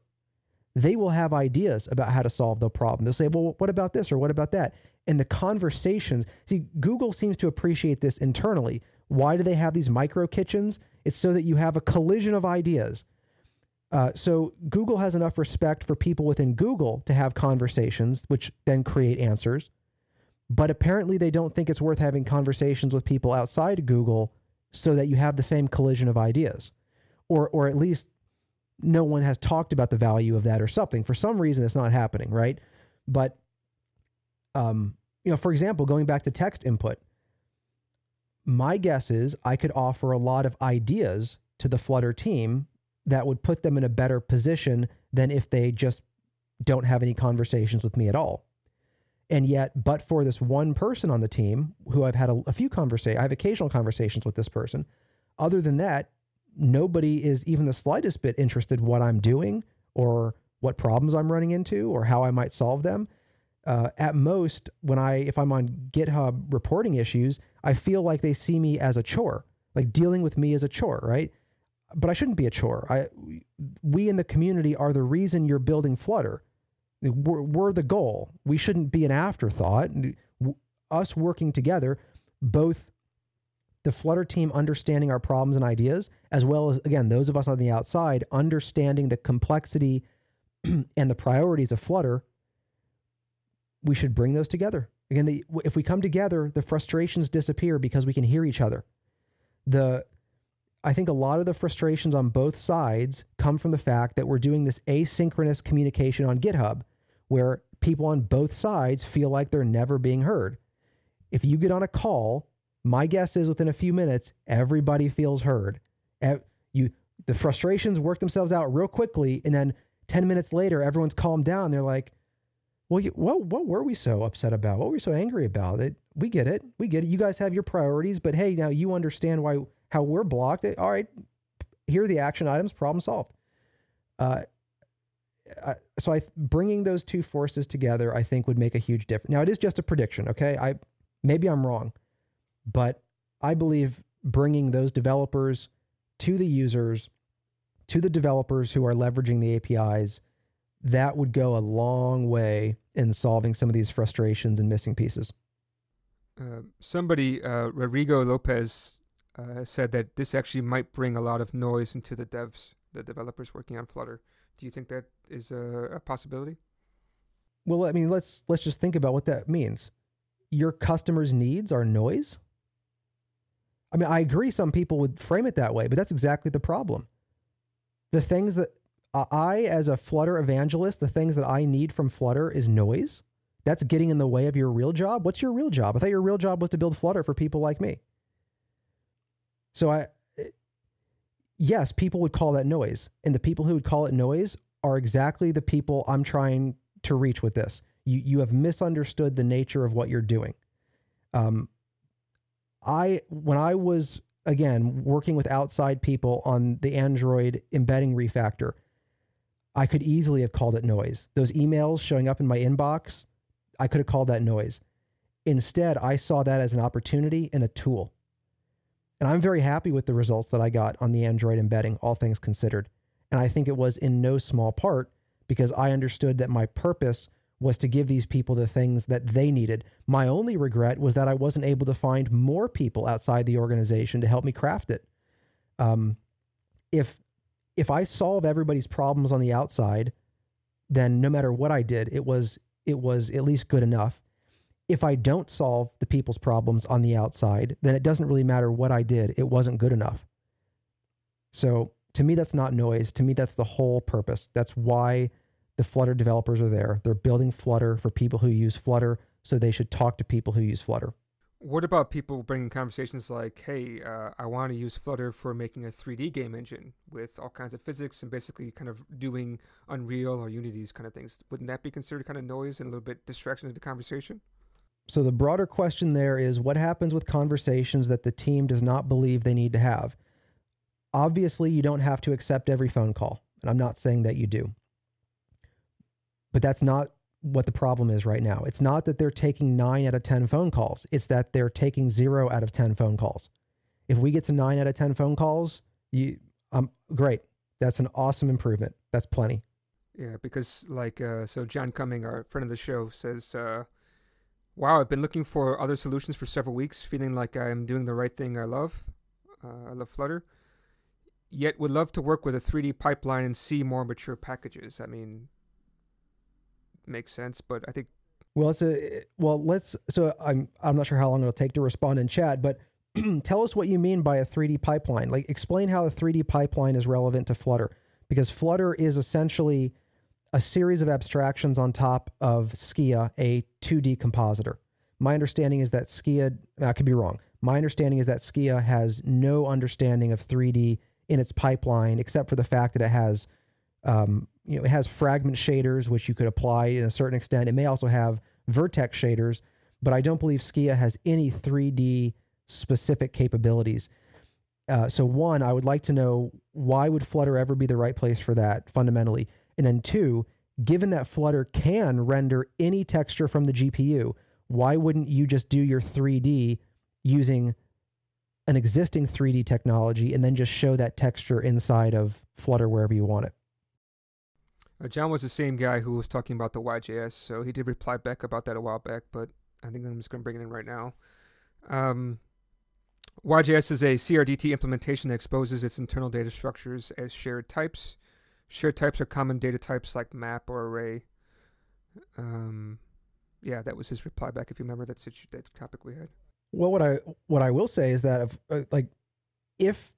they will have ideas about how to solve the problem. They'll say, well, what about this or what about that? And the conversations, see, Google seems to appreciate this internally. Why do they have these micro kitchens? It's so that you have a collision of ideas. So Google has enough respect for people within Google to have conversations, which then create answers. But apparently they don't think it's worth having conversations with people outside Google so that you have the same collision of ideas, or at least no one has talked about the value of that or something. For some reason, it's not happening, right? But, for example, going back to text input, my guess is I could offer a lot of ideas to the Flutter team that would put them in a better position than if they just don't have any conversations with me at all. And yet, but for this one person on the team who I've had a few conversations, I have occasional conversations with this person. Other than that, nobody is even the slightest bit interested what I'm doing or what problems I'm running into or how I might solve them. At most, if I'm on GitHub reporting issues, I feel like they see me as a chore, like dealing with me as a chore, right? But I shouldn't be a chore. We in the community are the reason you're building Flutter. We're the goal. We shouldn't be an afterthought. Us working together, both the Flutter team understanding our problems and ideas, as well as, again, those of us on the outside understanding the complexity and the priorities of Flutter, we should bring those together. Again, if we come together, the frustrations disappear because we can hear each other. I think a lot of the frustrations on both sides come from the fact that we're doing this asynchronous communication on GitHub, where people on both sides feel like they're never being heard. If you get on a call, my guess is within a few minutes, everybody feels heard. The frustrations work themselves out real quickly, and then 10 minutes later, everyone's calmed down. They're like, well, what were we so upset about? What were we so angry about? We get it. You guys have your priorities, but hey, now you understand how we're blocked. All right, here are the action items, problem solved. So bringing those two forces together, I think, would make a huge difference. Now, it is just a prediction, okay? Maybe I'm wrong. But I believe bringing those developers to the users, to the developers who are leveraging the APIs, that would go a long way in solving some of these frustrations and missing pieces. Somebody, Rodrigo Lopez, said that this actually might bring a lot of noise into the devs, the developers working on Flutter. Do you think that is a possibility? Well, let's just think about what that means. Your customers' needs are noise? I agree some people would frame it that way, but that's exactly the problem. The things that I, as a Flutter evangelist, the things that I need from Flutter is noise. That's getting in the way of your real job. What's your real job? I thought your real job was to build Flutter for people like me. So yes, people would call that noise. And the people who would call it noise are exactly the people I'm trying to reach with this. You have misunderstood the nature of what you're doing. When I was, again, working with outside people on the Android embedding refactor, I could easily have called it noise. Those emails showing up in my inbox, I could have called that noise. Instead, I saw that as an opportunity and a tool. And I'm very happy with the results that I got on the Android embedding, all things considered. And I think it was in no small part because I understood that my purpose was to give these people the things that they needed. My only regret was that I wasn't able to find more people outside the organization to help me craft it. If I solve everybody's problems on the outside, then no matter what I did, it was at least good enough. If I don't solve the people's problems on the outside, then it doesn't really matter what I did. It wasn't good enough. So to me, that's not noise. To me, that's the whole purpose. That's why the Flutter developers are there. They're building Flutter for people who use Flutter, so they should talk to people who use Flutter. What about people bringing conversations like, hey, I want to use Flutter for making a 3D game engine with all kinds of physics and basically kind of doing Unreal or Unity's kind of things. Wouldn't that be considered kind of noise and a little bit distraction to the conversation? So the broader question there is, what happens with conversations that the team does not believe they need to have? Obviously, you don't have to accept every phone call, and I'm not saying that you do. But that's not what the problem is right now. It's not that they're taking 9 out of 10 phone calls. It's that they're taking 0 out of 10 phone calls. If we get to 9 out of 10 phone calls, great. That's an awesome improvement. That's plenty. Yeah, because so John Cumming, our friend of the show, says, wow, I've been looking for other solutions for several weeks, feeling like I'm doing the right thing I love. I love Flutter. Yet would love to work with a 3D pipeline and see more mature packages. I mean, makes sense, but I think I'm not sure how long it'll take to respond in chat, but tell us what you mean by a 3D pipeline. Like, explain how a 3D pipeline is relevant to Flutter, because Flutter is essentially a series of abstractions on top of Skia, a 2D compositor. My understanding is that Skia, I could be wrong. My understanding is that Skia has no understanding of 3D in its pipeline, except for the fact that it has it has fragment shaders, which you could apply in a certain extent. It may also have vertex shaders, but I don't believe Skia has any 3D specific capabilities. So one, I would like to know, why would Flutter ever be the right place for that fundamentally? And then two, given that Flutter can render any texture from the GPU, why wouldn't you just do your 3D using an existing 3D technology and then just show that texture inside of Flutter wherever you want it? John was the same guy who was talking about the YJS, so he did reply back about that a while back, but I think I'm just going to bring it in right now. YJS is a CRDT implementation that exposes its internal data structures as shared types. Shared types are common data types like map or array. That was his reply back, if you remember that topic we had. Well, what I will say is that if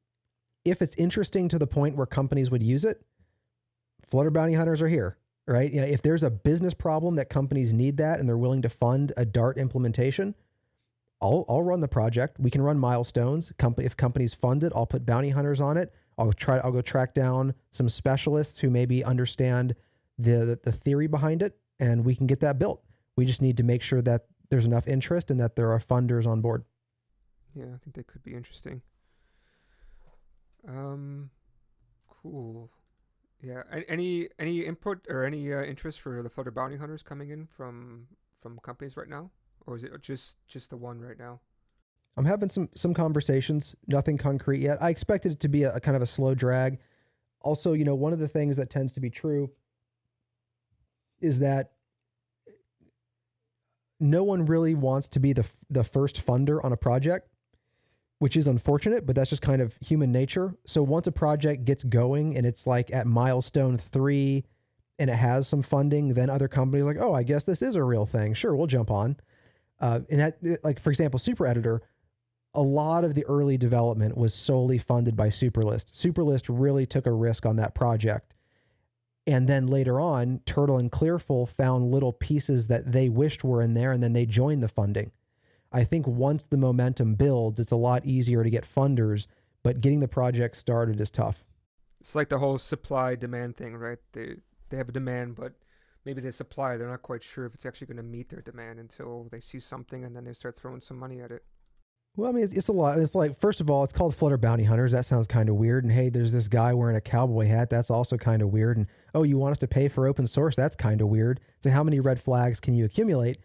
it's interesting to the point where companies would use it, Flutter Bounty Hunters are here, right? You know, if there's a business problem that companies need that and they're willing to fund a Dart implementation, I'll run the project. We can run milestones. If companies fund it, I'll put bounty hunters on it. I'll go track down some specialists who maybe understand the theory behind it, and we can get that built. We just need to make sure that there's enough interest and that there are funders on board. Yeah, I think that could be interesting. Cool. Yeah. Any input or any interest for the Flutter Bounty Hunters coming in from companies right now, or is it just the one right now? I'm having some conversations. Nothing concrete yet. I expected it to be a kind of a slow drag. Also, one of the things that tends to be true is that no one really wants to be the first funder on a project, which is unfortunate, but that's just kind of human nature. So once a project gets going and it's like at milestone 3 and it has some funding, then other companies are like, oh, I guess this is a real thing. Sure, we'll jump on. And that, like, for example, Super Editor, a lot of the early development was solely funded by Superlist. Superlist really took a risk on that project. And then later on, Turtle and Clearful found little pieces that they wished were in there, and then they joined the funding. I think once the momentum builds, it's a lot easier to get funders, but getting the project started is tough. It's like the whole supply-demand thing, right? They have a demand, but maybe the supply, they're not quite sure if it's actually going to meet their demand until they see something, and then they start throwing some money at it. Well, I mean, it's a lot. It's like, first of all, it's called Flutter Bounty Hunters. That sounds kind of weird. And hey, there's this guy wearing a cowboy hat. That's also kind of weird. And oh, you want us to pay for open source? That's kind of weird. So how many red flags can you accumulate?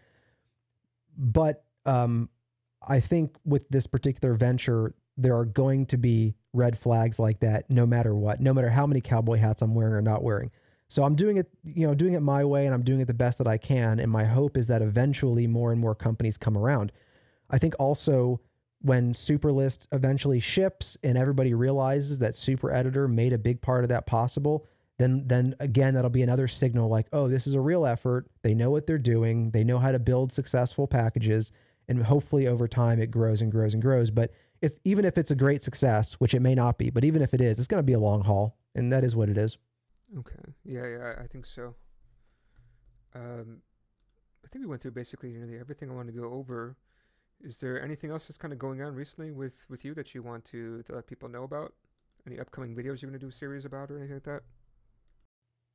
But I think with this particular venture, there are going to be red flags like that no matter what, no matter how many cowboy hats I'm wearing or not wearing. So I'm doing it, doing it my way, and I'm doing it the best that I can. And my hope is that eventually more and more companies come around. I think also, when Superlist eventually ships and everybody realizes that Super Editor made a big part of that possible, then again, that'll be another signal like, oh, this is a real effort. They know what they're doing. They know how to build successful packages. And hopefully over time it grows and grows and grows. But it's, even if it's a great success, which it may not be, but even if it is, it's going to be a long haul. And that is what it is. Okay. Yeah, I think so. I think we went through basically nearly everything I wanted to go over. Is there anything else that's kind of going on recently with you that you want to let people know about? Any upcoming videos you're going to do a series about or anything like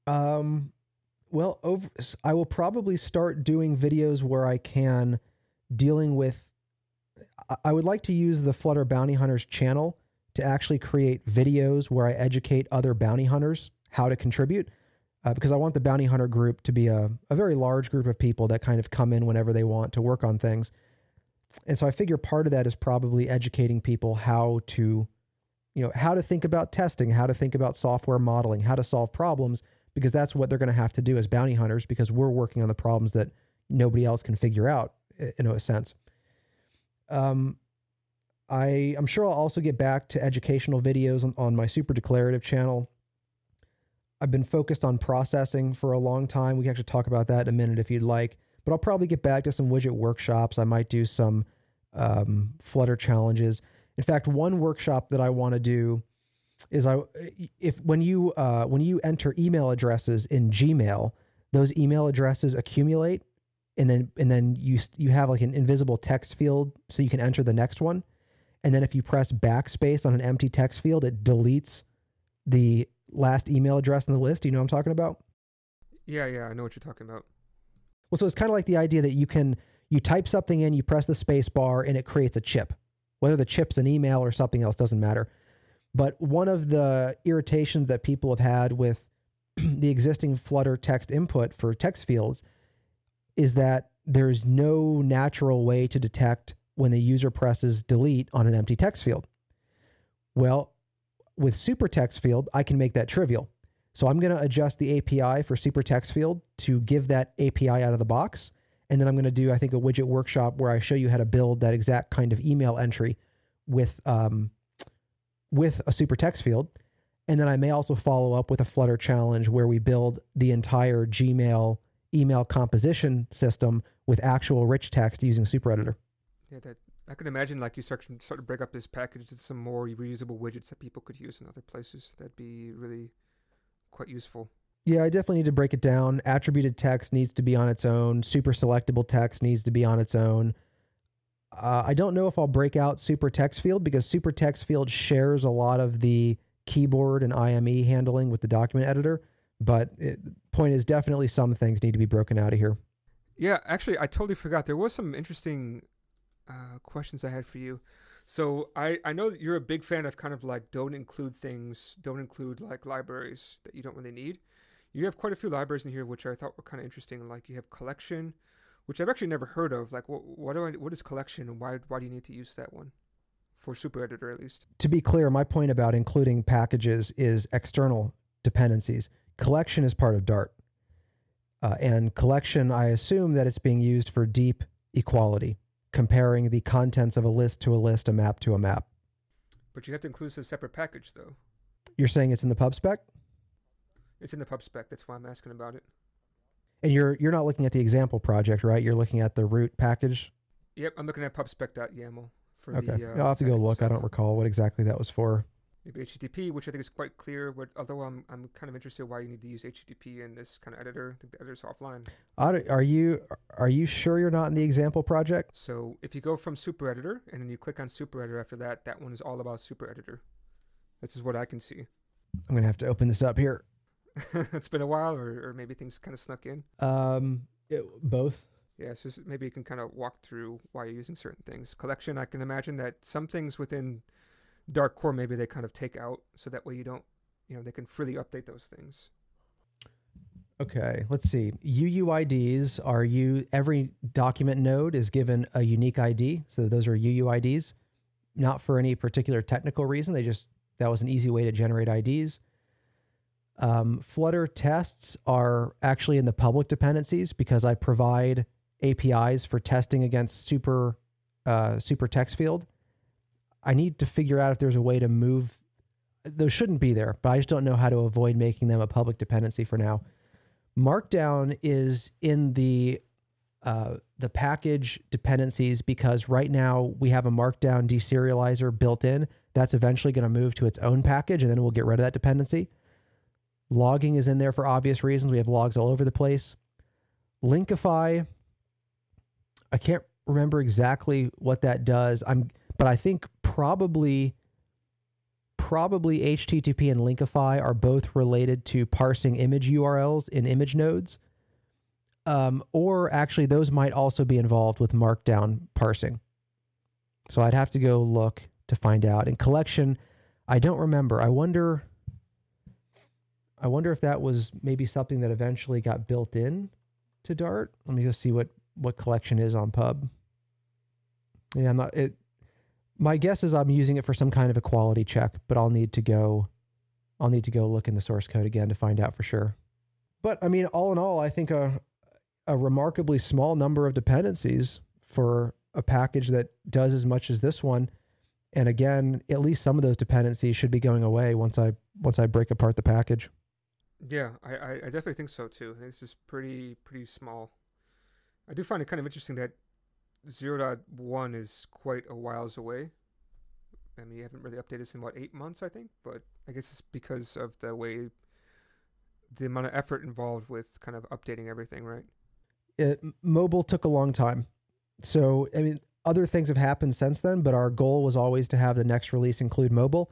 that? Well, I will probably start doing videos where I can dealing with... I would like to use the Flutter Bounty Hunters channel to actually create videos where I educate other bounty hunters how to contribute, because I want the bounty hunter group to be a very large group of people that kind of come in whenever they want to work on things. And so I figure part of that is probably educating people how to think about testing, how to think about software modeling, how to solve problems, because that's what they're going to have to do as bounty hunters, because we're working on the problems that nobody else can figure out in a sense. I'm sure I'll also get back to educational videos on my Super Declarative channel. I've been focused on processing for a long time. We can actually talk about that in a minute if you'd like. But I'll probably get back to some widget workshops. I might do some Flutter challenges. In fact, one workshop that I want to do is when you enter email addresses in Gmail, those email addresses accumulate, and then you have like an invisible text field, so you can enter the next one. And then if you press backspace on an empty text field, it deletes the last email address in the list. Do you know what I'm talking about? Yeah, I know what you're talking about. Well, so it's kind of like the idea that you type something in, you press the space bar, and it creates a chip. Whether the chip's an email or something else doesn't matter. But one of the irritations that people have had with the existing Flutter text input for text fields is that there's no natural way to detect when the user presses delete on an empty text field. Well, with Super Text Field, I can make that trivial. So I'm going to adjust the API for Super Text Field to give that API out of the box. And then I'm going to do, I think, a widget workshop where I show you how to build that exact kind of email entry with a Super Text Field. And then I may also follow up with a Flutter challenge where we build the entire Gmail email composition system with actual rich text using Super Editor. Yeah, I could imagine like you start to break up this package into some more reusable widgets that people could use in other places. That'd be really... quite useful. Yeah, I definitely need to break it down. Attributed text needs to be on its own. Super selectable text needs to be on its own. I don't know if I'll break out Super Text Field, because Super Text Field shares a lot of the keyboard and IME handling with the document editor. But the point is, definitely some things need to be broken out of here. Yeah, actually, I totally forgot. There was some interesting questions I had for you. So I know that you're a big fan of kind of like don't include like libraries that you don't really need. You have quite a few libraries in here, which I thought were kind of interesting. Like you have collection, which I've actually never heard of. Like what is collection, and why do you need to use that one for Super Editor at least? To be clear, my point about including packages is external dependencies. Collection is part of Dart. And collection, I assume that it's being used for deep equality, comparing the contents of a list to a list, a map to a map. But you have to include this as a separate package, though. You're saying it's in the pub spec? It's in the pub spec. That's why I'm asking about it. And you're not looking at the example project, right? You're looking at the root package? Yep, I'm looking at pubspec.yaml. Okay, I'll have to go look. Itself. I don't recall what exactly that was for. maybe HTTP, which I think is quite clear. Although I'm kind of interested why you need to use HTTP in this kind of editor. I think the editor's offline. Are you sure you're not in the example project? So if you go from Super Editor and then you click on Super Editor after that, that one is all about Super Editor. This is what I can see. I'm going to have to open this up here. It's been a while, or maybe things kind of snuck in. Both. Yeah, so maybe you can kind of walk through why you're using certain things. Collection, I can imagine that some things within Dart Core, maybe they kind of take out, so that way you don't, they can freely update those things. Okay, let's see. UUIDs every document node is given a unique ID. So those are UUIDs, not for any particular technical reason. That was an easy way to generate IDs. Flutter tests are actually in the public dependencies because I provide APIs for testing against Super Text Field. I need to figure out if there's a way to move. Those shouldn't be there, but I just don't know how to avoid making them a public dependency for now. Markdown is in the package dependencies because right now we have a Markdown deserializer built in. That's eventually going to move to its own package, and then we'll get rid of that dependency. Logging is in there for obvious reasons. We have logs all over the place. Linkify, I can't remember exactly what that does. But I think probably HTTP and Linkify are both related to parsing image URLs in image nodes. Or actually those might also be involved with Markdown parsing. So I'd have to go look to find out. And collection, I don't remember. I wonder if that was maybe something that eventually got built in to Dart. Let me go see what collection is on pub. Yeah, my guess is I'm using it for some kind of a quality check, but I'll need to go look in the source code again to find out for sure. But I mean, all in all, I think a remarkably small number of dependencies for a package that does as much as this one. And again, at least some of those dependencies should be going away once I break apart the package. Yeah, I definitely think so too. I think this is pretty small. I do find it kind of interesting that 0.1 is quite a whiles away. I mean, you haven't really updated this in, 8 months, I think? But I guess it's because of the amount of effort involved with kind of updating everything, right? Mobile took a long time. So, I mean, other things have happened since then, but our goal was always to have the next release include mobile.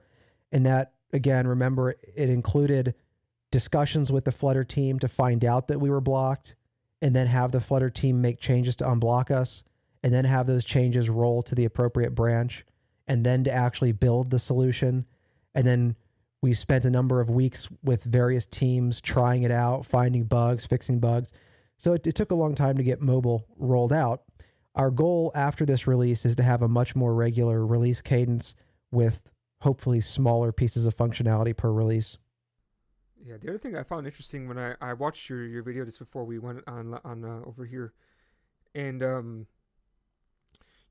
And that, again, remember, it included discussions with the Flutter team to find out that we were blocked, and then have the Flutter team make changes to unblock us, and then have those changes roll to the appropriate branch, and then to actually build the solution. And then we spent a number of weeks with various teams trying it out, finding bugs, fixing bugs. So it took a long time to get mobile rolled out. Our goal after this release is to have a much more regular release cadence with hopefully smaller pieces of functionality per release. Yeah, the other thing I found interesting when I watched your video just before we went on over here, and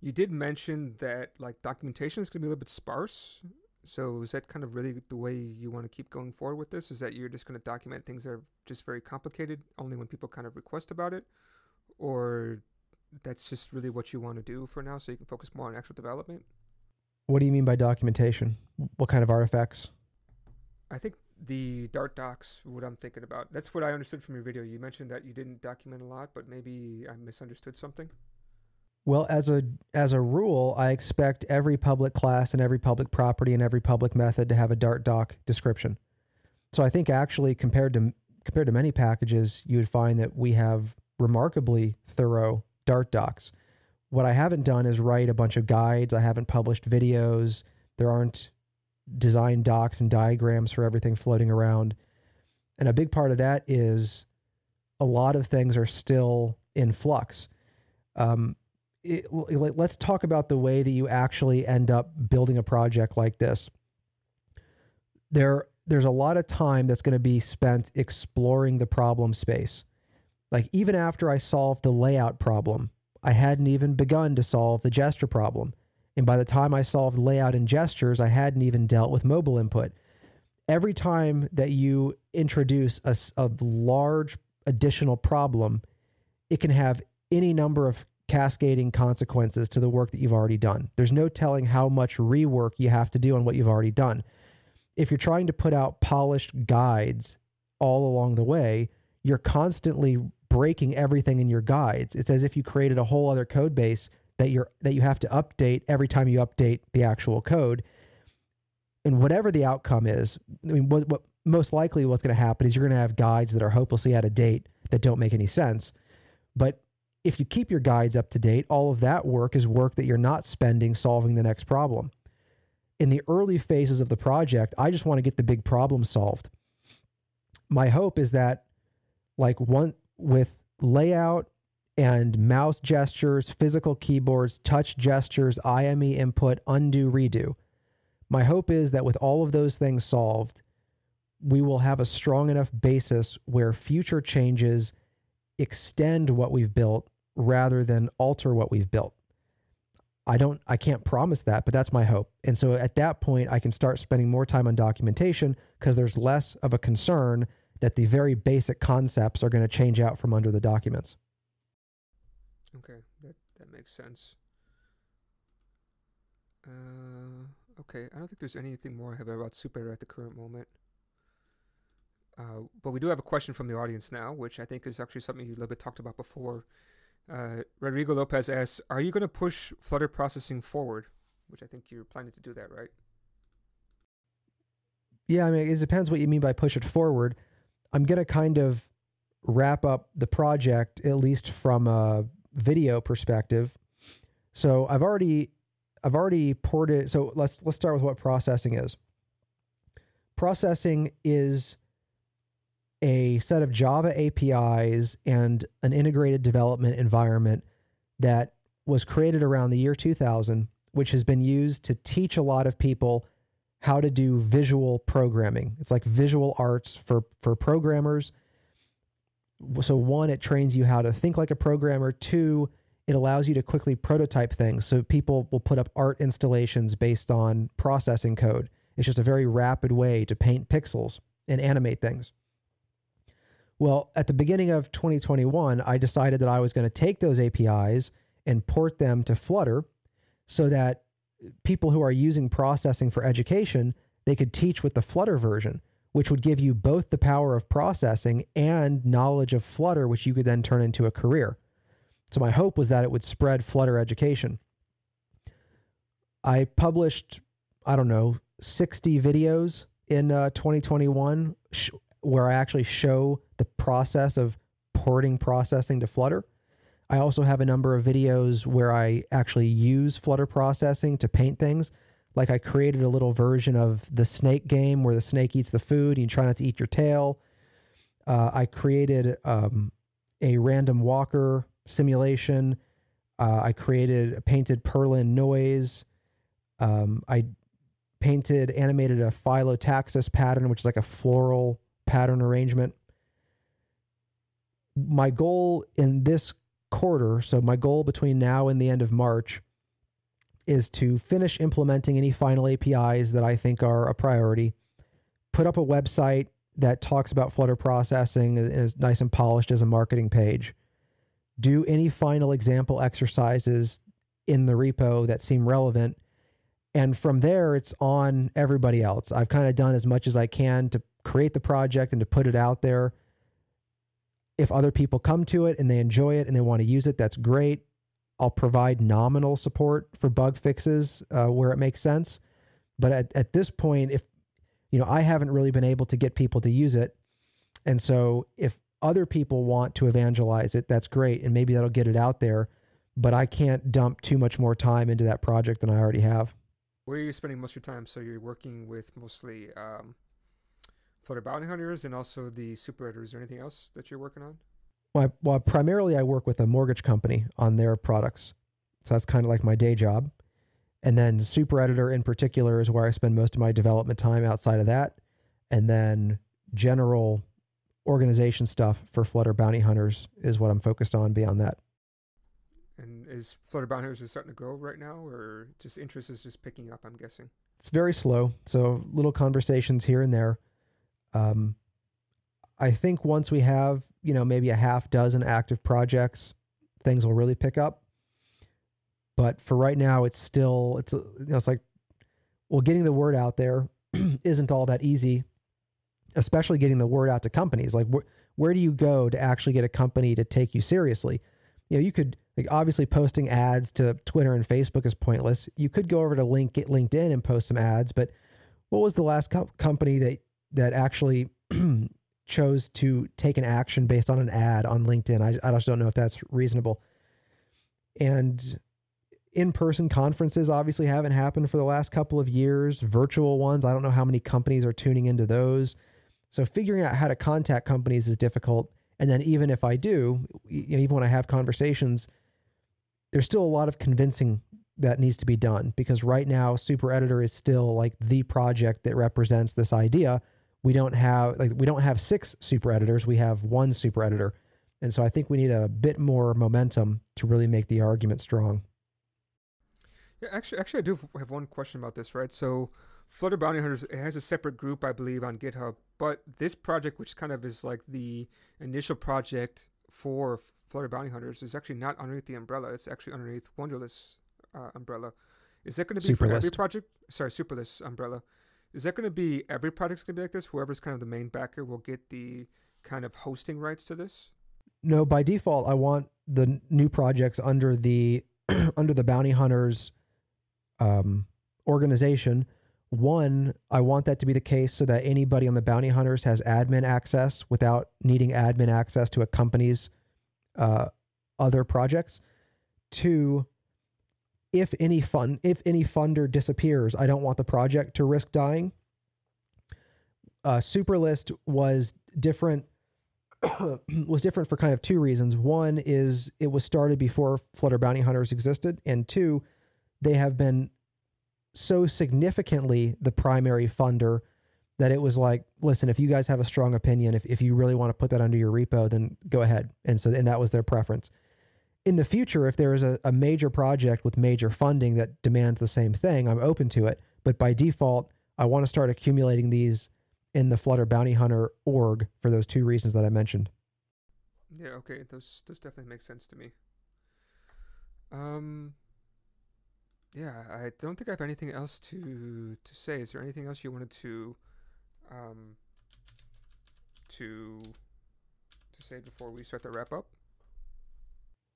you did mention that documentation is going to be a little bit sparse. So is that kind of really the way you want to keep going forward with this? Is that you're just going to document things that are just very complicated only when people kind of request about it? Or that's just really what you want to do for now so you can focus more on actual development? What do you mean by documentation? What kind of artifacts? I think the Dart docs, what I'm thinking about. That's what I understood from your video. You mentioned that you didn't document a lot, but maybe I misunderstood something. Well, as a rule, I expect every public class and every public property and every public method to have a Dart doc description. So I think actually compared to many packages, you would find that we have remarkably thorough Dart docs. What I haven't done is write a bunch of guides. I haven't published videos. There aren't design docs and diagrams for everything floating around. And a big part of that is a lot of things are still in flux. Let's talk about the way that you actually end up building a project like this. There's a lot of time that's going to be spent exploring the problem space. Even after I solved the layout problem, I hadn't even begun to solve the gesture problem. And by the time I solved layout and gestures, I hadn't even dealt with mobile input. Every time that you introduce a large additional problem, it can have any number of cascading consequences to the work that you've already done. There's no telling how much rework you have to do on what you've already done. if you're trying to put out polished guides all along the way, you're constantly breaking everything in your guides. It's as if you created a whole other code base that you have to update every time you update the actual code. And whatever the outcome is, I mean, what most likely what's going to happen is you're going to have guides that are hopelessly out of date that don't make any sense. But if you keep your guides up to date, all of that work is work that you're not spending solving the next problem. In the early phases of the project, I just want to get the big problem solved. My hope is that, like, one with layout and mouse gestures, physical keyboards, touch gestures, IME input, undo, redo. My hope is that with all of those things solved, we will have a strong enough basis where future changes extend what we've built rather than alter what we've built. I can't promise that, but that's my hope. And so at that point, I can start spending more time on documentation because there's less of a concern that the very basic concepts are going to change out from under the documents. Okay, that makes sense. Okay, I don't think there's anything more I have about Super at the current moment. But we do have a question from the audience now, which I think is actually something you a little bit talked about before. Rodrigo Lopez asks, are you going to push Flutter processing forward? Which I think you're planning to do that, right? Yeah, I mean, it depends what you mean by push it forward. I'm going to kind of wrap up the project, at least from a video perspective. So I've already ported. So let's start with what processing is. Processing is a set of Java APIs and an integrated development environment that was created around the year 2000, which has been used to teach a lot of people how to do visual programming. It's like visual arts for programmers. So one, it trains you how to think like a programmer. Two, it allows you to quickly prototype things. So people will put up art installations based on processing code. It's just a very rapid way to paint pixels and animate things. Well, at the beginning of 2021, I decided that I was going to take those APIs and port them to Flutter so that people who are using processing for education, they could teach with the Flutter version, which would give you both the power of processing and knowledge of Flutter, which you could then turn into a career. So my hope was that it would spread Flutter education. I published, 60 videos in 2021 where I actually show the process of porting processing to Flutter. I also have a number of videos where I actually use Flutter processing to paint things. Like I created a little version of the snake game where the snake eats the food and you try not to eat your tail. I created a random walker simulation. I painted Perlin noise. I animated a phyllotaxis pattern, which is like a floral pattern arrangement. My goal in this quarter, so my goal between now and the end of March, is to finish implementing any final APIs that I think are a priority, put up a website that talks about Flutter processing and is nice and polished as a marketing page, do any final example exercises in the repo that seem relevant, and from there, it's on everybody else. I've kind of done as much as I can to create the project and to put it out there. If other people come to it and they enjoy it and they want to use it, that's great. I'll provide nominal support for bug fixes where it makes sense. But at this point, if I haven't really been able to get people to use it. And so if other people want to evangelize it, that's great. And maybe that'll get it out there. But I can't dump too much more time into that project than I already have. Where are you spending most of your time? So you're working with mostly Flutter Bounty Hunters and also the Super Editors. Is there anything else that you're working on? Well, primarily I work with a mortgage company on their products. So that's kind of like my day job. And then Super Editor in particular is where I spend most of my development time outside of that. And then general organization stuff for Flutter Bounty Hunters is what I'm focused on beyond that. And is Flutter Bounty Hunters starting to grow right now, or just interest is just picking up, I'm guessing? It's very slow. So little conversations here and there. I think once we have, maybe a half dozen active projects, things will really pick up. But for right now, it's still, it's like, well, getting the word out there isn't all that easy, especially getting the word out to companies. Like where do you go to actually get a company to take you seriously? You know, you could, like, obviously posting ads to Twitter and Facebook is pointless. You could go over to LinkedIn and post some ads, but what was the last company that actually chose to take an action based on an ad on LinkedIn? I just don't know if that's reasonable. And in-person conferences obviously haven't happened for the last couple of years. Virtual ones, I don't know how many companies are tuning into those. So figuring out how to contact companies is difficult. And then even if I do, even when I have conversations, there's still a lot of convincing that needs to be done, because right now Super Editor is still like the project that represents this idea. We don't have 6 super editors. We have 1 super editor. And so I think we need a bit more momentum to really make the argument strong. Yeah, actually I do have one question about this, right? So Flutter Bounty Hunters, it has a separate group, I believe, on GitHub, but this project, which kind of is like the initial project for Flutter Bounty Hunters, is actually not underneath the umbrella. It's actually underneath Wunderlist's umbrella. Is that going to be for every project? Sorry, Superlist's umbrella. Is that going to be every project's going to be like this? Whoever's kind of the main backer will get the kind of hosting rights to this? No, by default, I want the new projects under the Bounty Hunters organization. One, I want that to be the case so that anybody on the Bounty Hunters has admin access without needing admin access to a company's other projects. Two, if any funder disappears, I don't want the project to risk dying. Superlist was different for kind of 2 reasons. One is it was started before Flutter Bounty Hunters existed, and 2, they have been so significantly the primary funder that it was like, listen, if you guys have a strong opinion, if you really want to put that under your repo, then go ahead. And that was their preference. In the future, if there is a major project with major funding that demands the same thing, I'm open to it. But by default, I want to start accumulating these in the Flutter Bounty Hunter org for those 2 reasons that I mentioned. Yeah, okay. Those definitely make sense to me. Yeah, I don't think I have anything else to say. Is there anything else you wanted to say before we start the wrap up?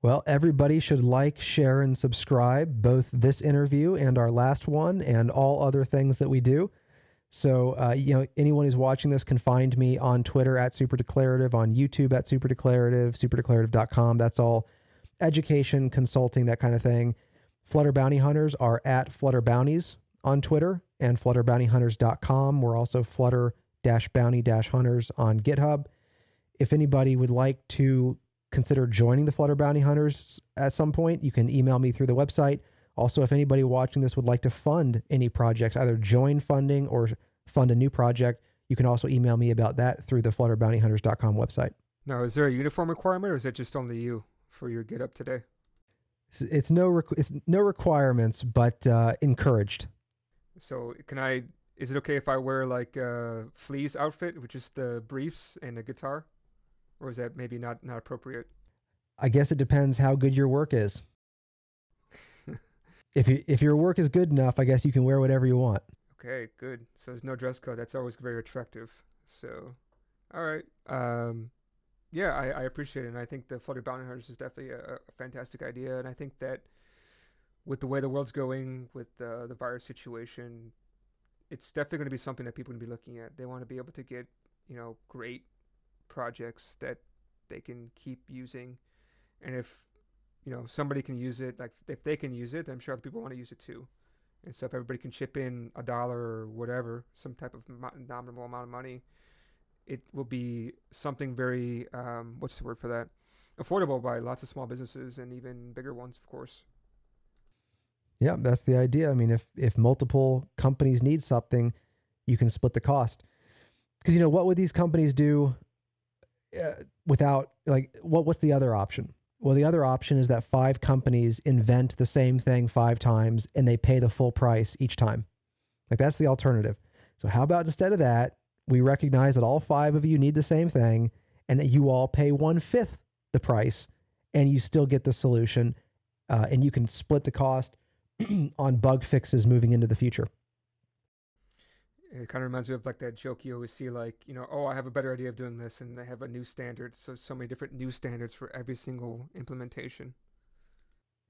Well, everybody should like, share, and subscribe, both this interview and our last one and all other things that we do. So, anyone who's watching this can find me on Twitter at Super Declarative, on YouTube at Super Declarative, superdeclarative.com. That's all education, consulting, that kind of thing. Flutter Bounty Hunters are at Flutter Bounties on Twitter and flutterbountyhunters.com. We're also Flutter-Bounty-Hunters on GitHub. If anybody would like to consider joining the Flutter Bounty Hunters at some point, you can email me through the website. Also, if anybody watching this would like to fund any projects, either join funding or fund a new project, you can also email me about that through the flutterbountyhunters.com website. Now, is there a uniform requirement, or is it just only you for your GitHub today? It's no requirements, but encouraged. So is it okay if I wear like a Flea's outfit, which is the briefs and a guitar? Or is that maybe not appropriate? I guess it depends how good your work is. If your work is good enough, I guess you can wear whatever you want. Okay, good. So there's no dress code. That's always very attractive. So, all right. Yeah, I appreciate it. And I think the Flutter Bounty Hunters is definitely a fantastic idea. And I think that with the way the world's going, with the virus situation, it's definitely going to be something that people are going to be looking at. They want to be able to get, great projects that they can keep using, and if somebody can use it, like if they can use it, I'm sure other people want to use it too. And so if everybody can chip in $1 or whatever, some type of nominal amount of money, it will be something very affordable by lots of small businesses and even bigger ones, of course. Yeah, that's the idea. I mean, if multiple companies need something, you can split the cost, because what would these companies do without, like, what's the other option? Well, the other option is that 5 companies invent the same thing 5 times and they pay the full price each time. Like, that's the alternative. So how about instead of that, we recognize that all 5 of you need the same thing and that you all pay 1/5 the price and you still get the solution, and you can split the cost on bug fixes moving into the future. It kind of reminds me of like that joke you always see, like, you know, oh, I have a better idea of doing this, and they have a new standard. So many different new standards for every single implementation.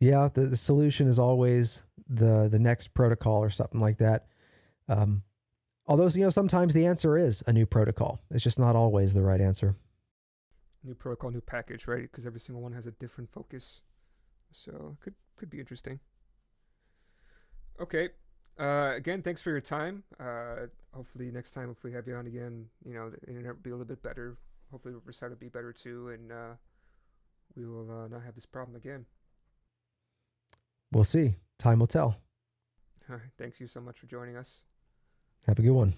Yeah, the solution is always the next protocol or something like that. Although, you know, sometimes the answer is a new protocol. It's just not always the right answer. New protocol, new package, right? Because every single one has a different focus. So it could be interesting. Okay. Again, thanks for your time. Hopefully next time, if we have you on again, you know, the internet will be a little bit better. Hopefully the website will be better too. And we will not have this problem again. We'll see. Time will tell. All right. Thank you so much for joining us. Have a good one.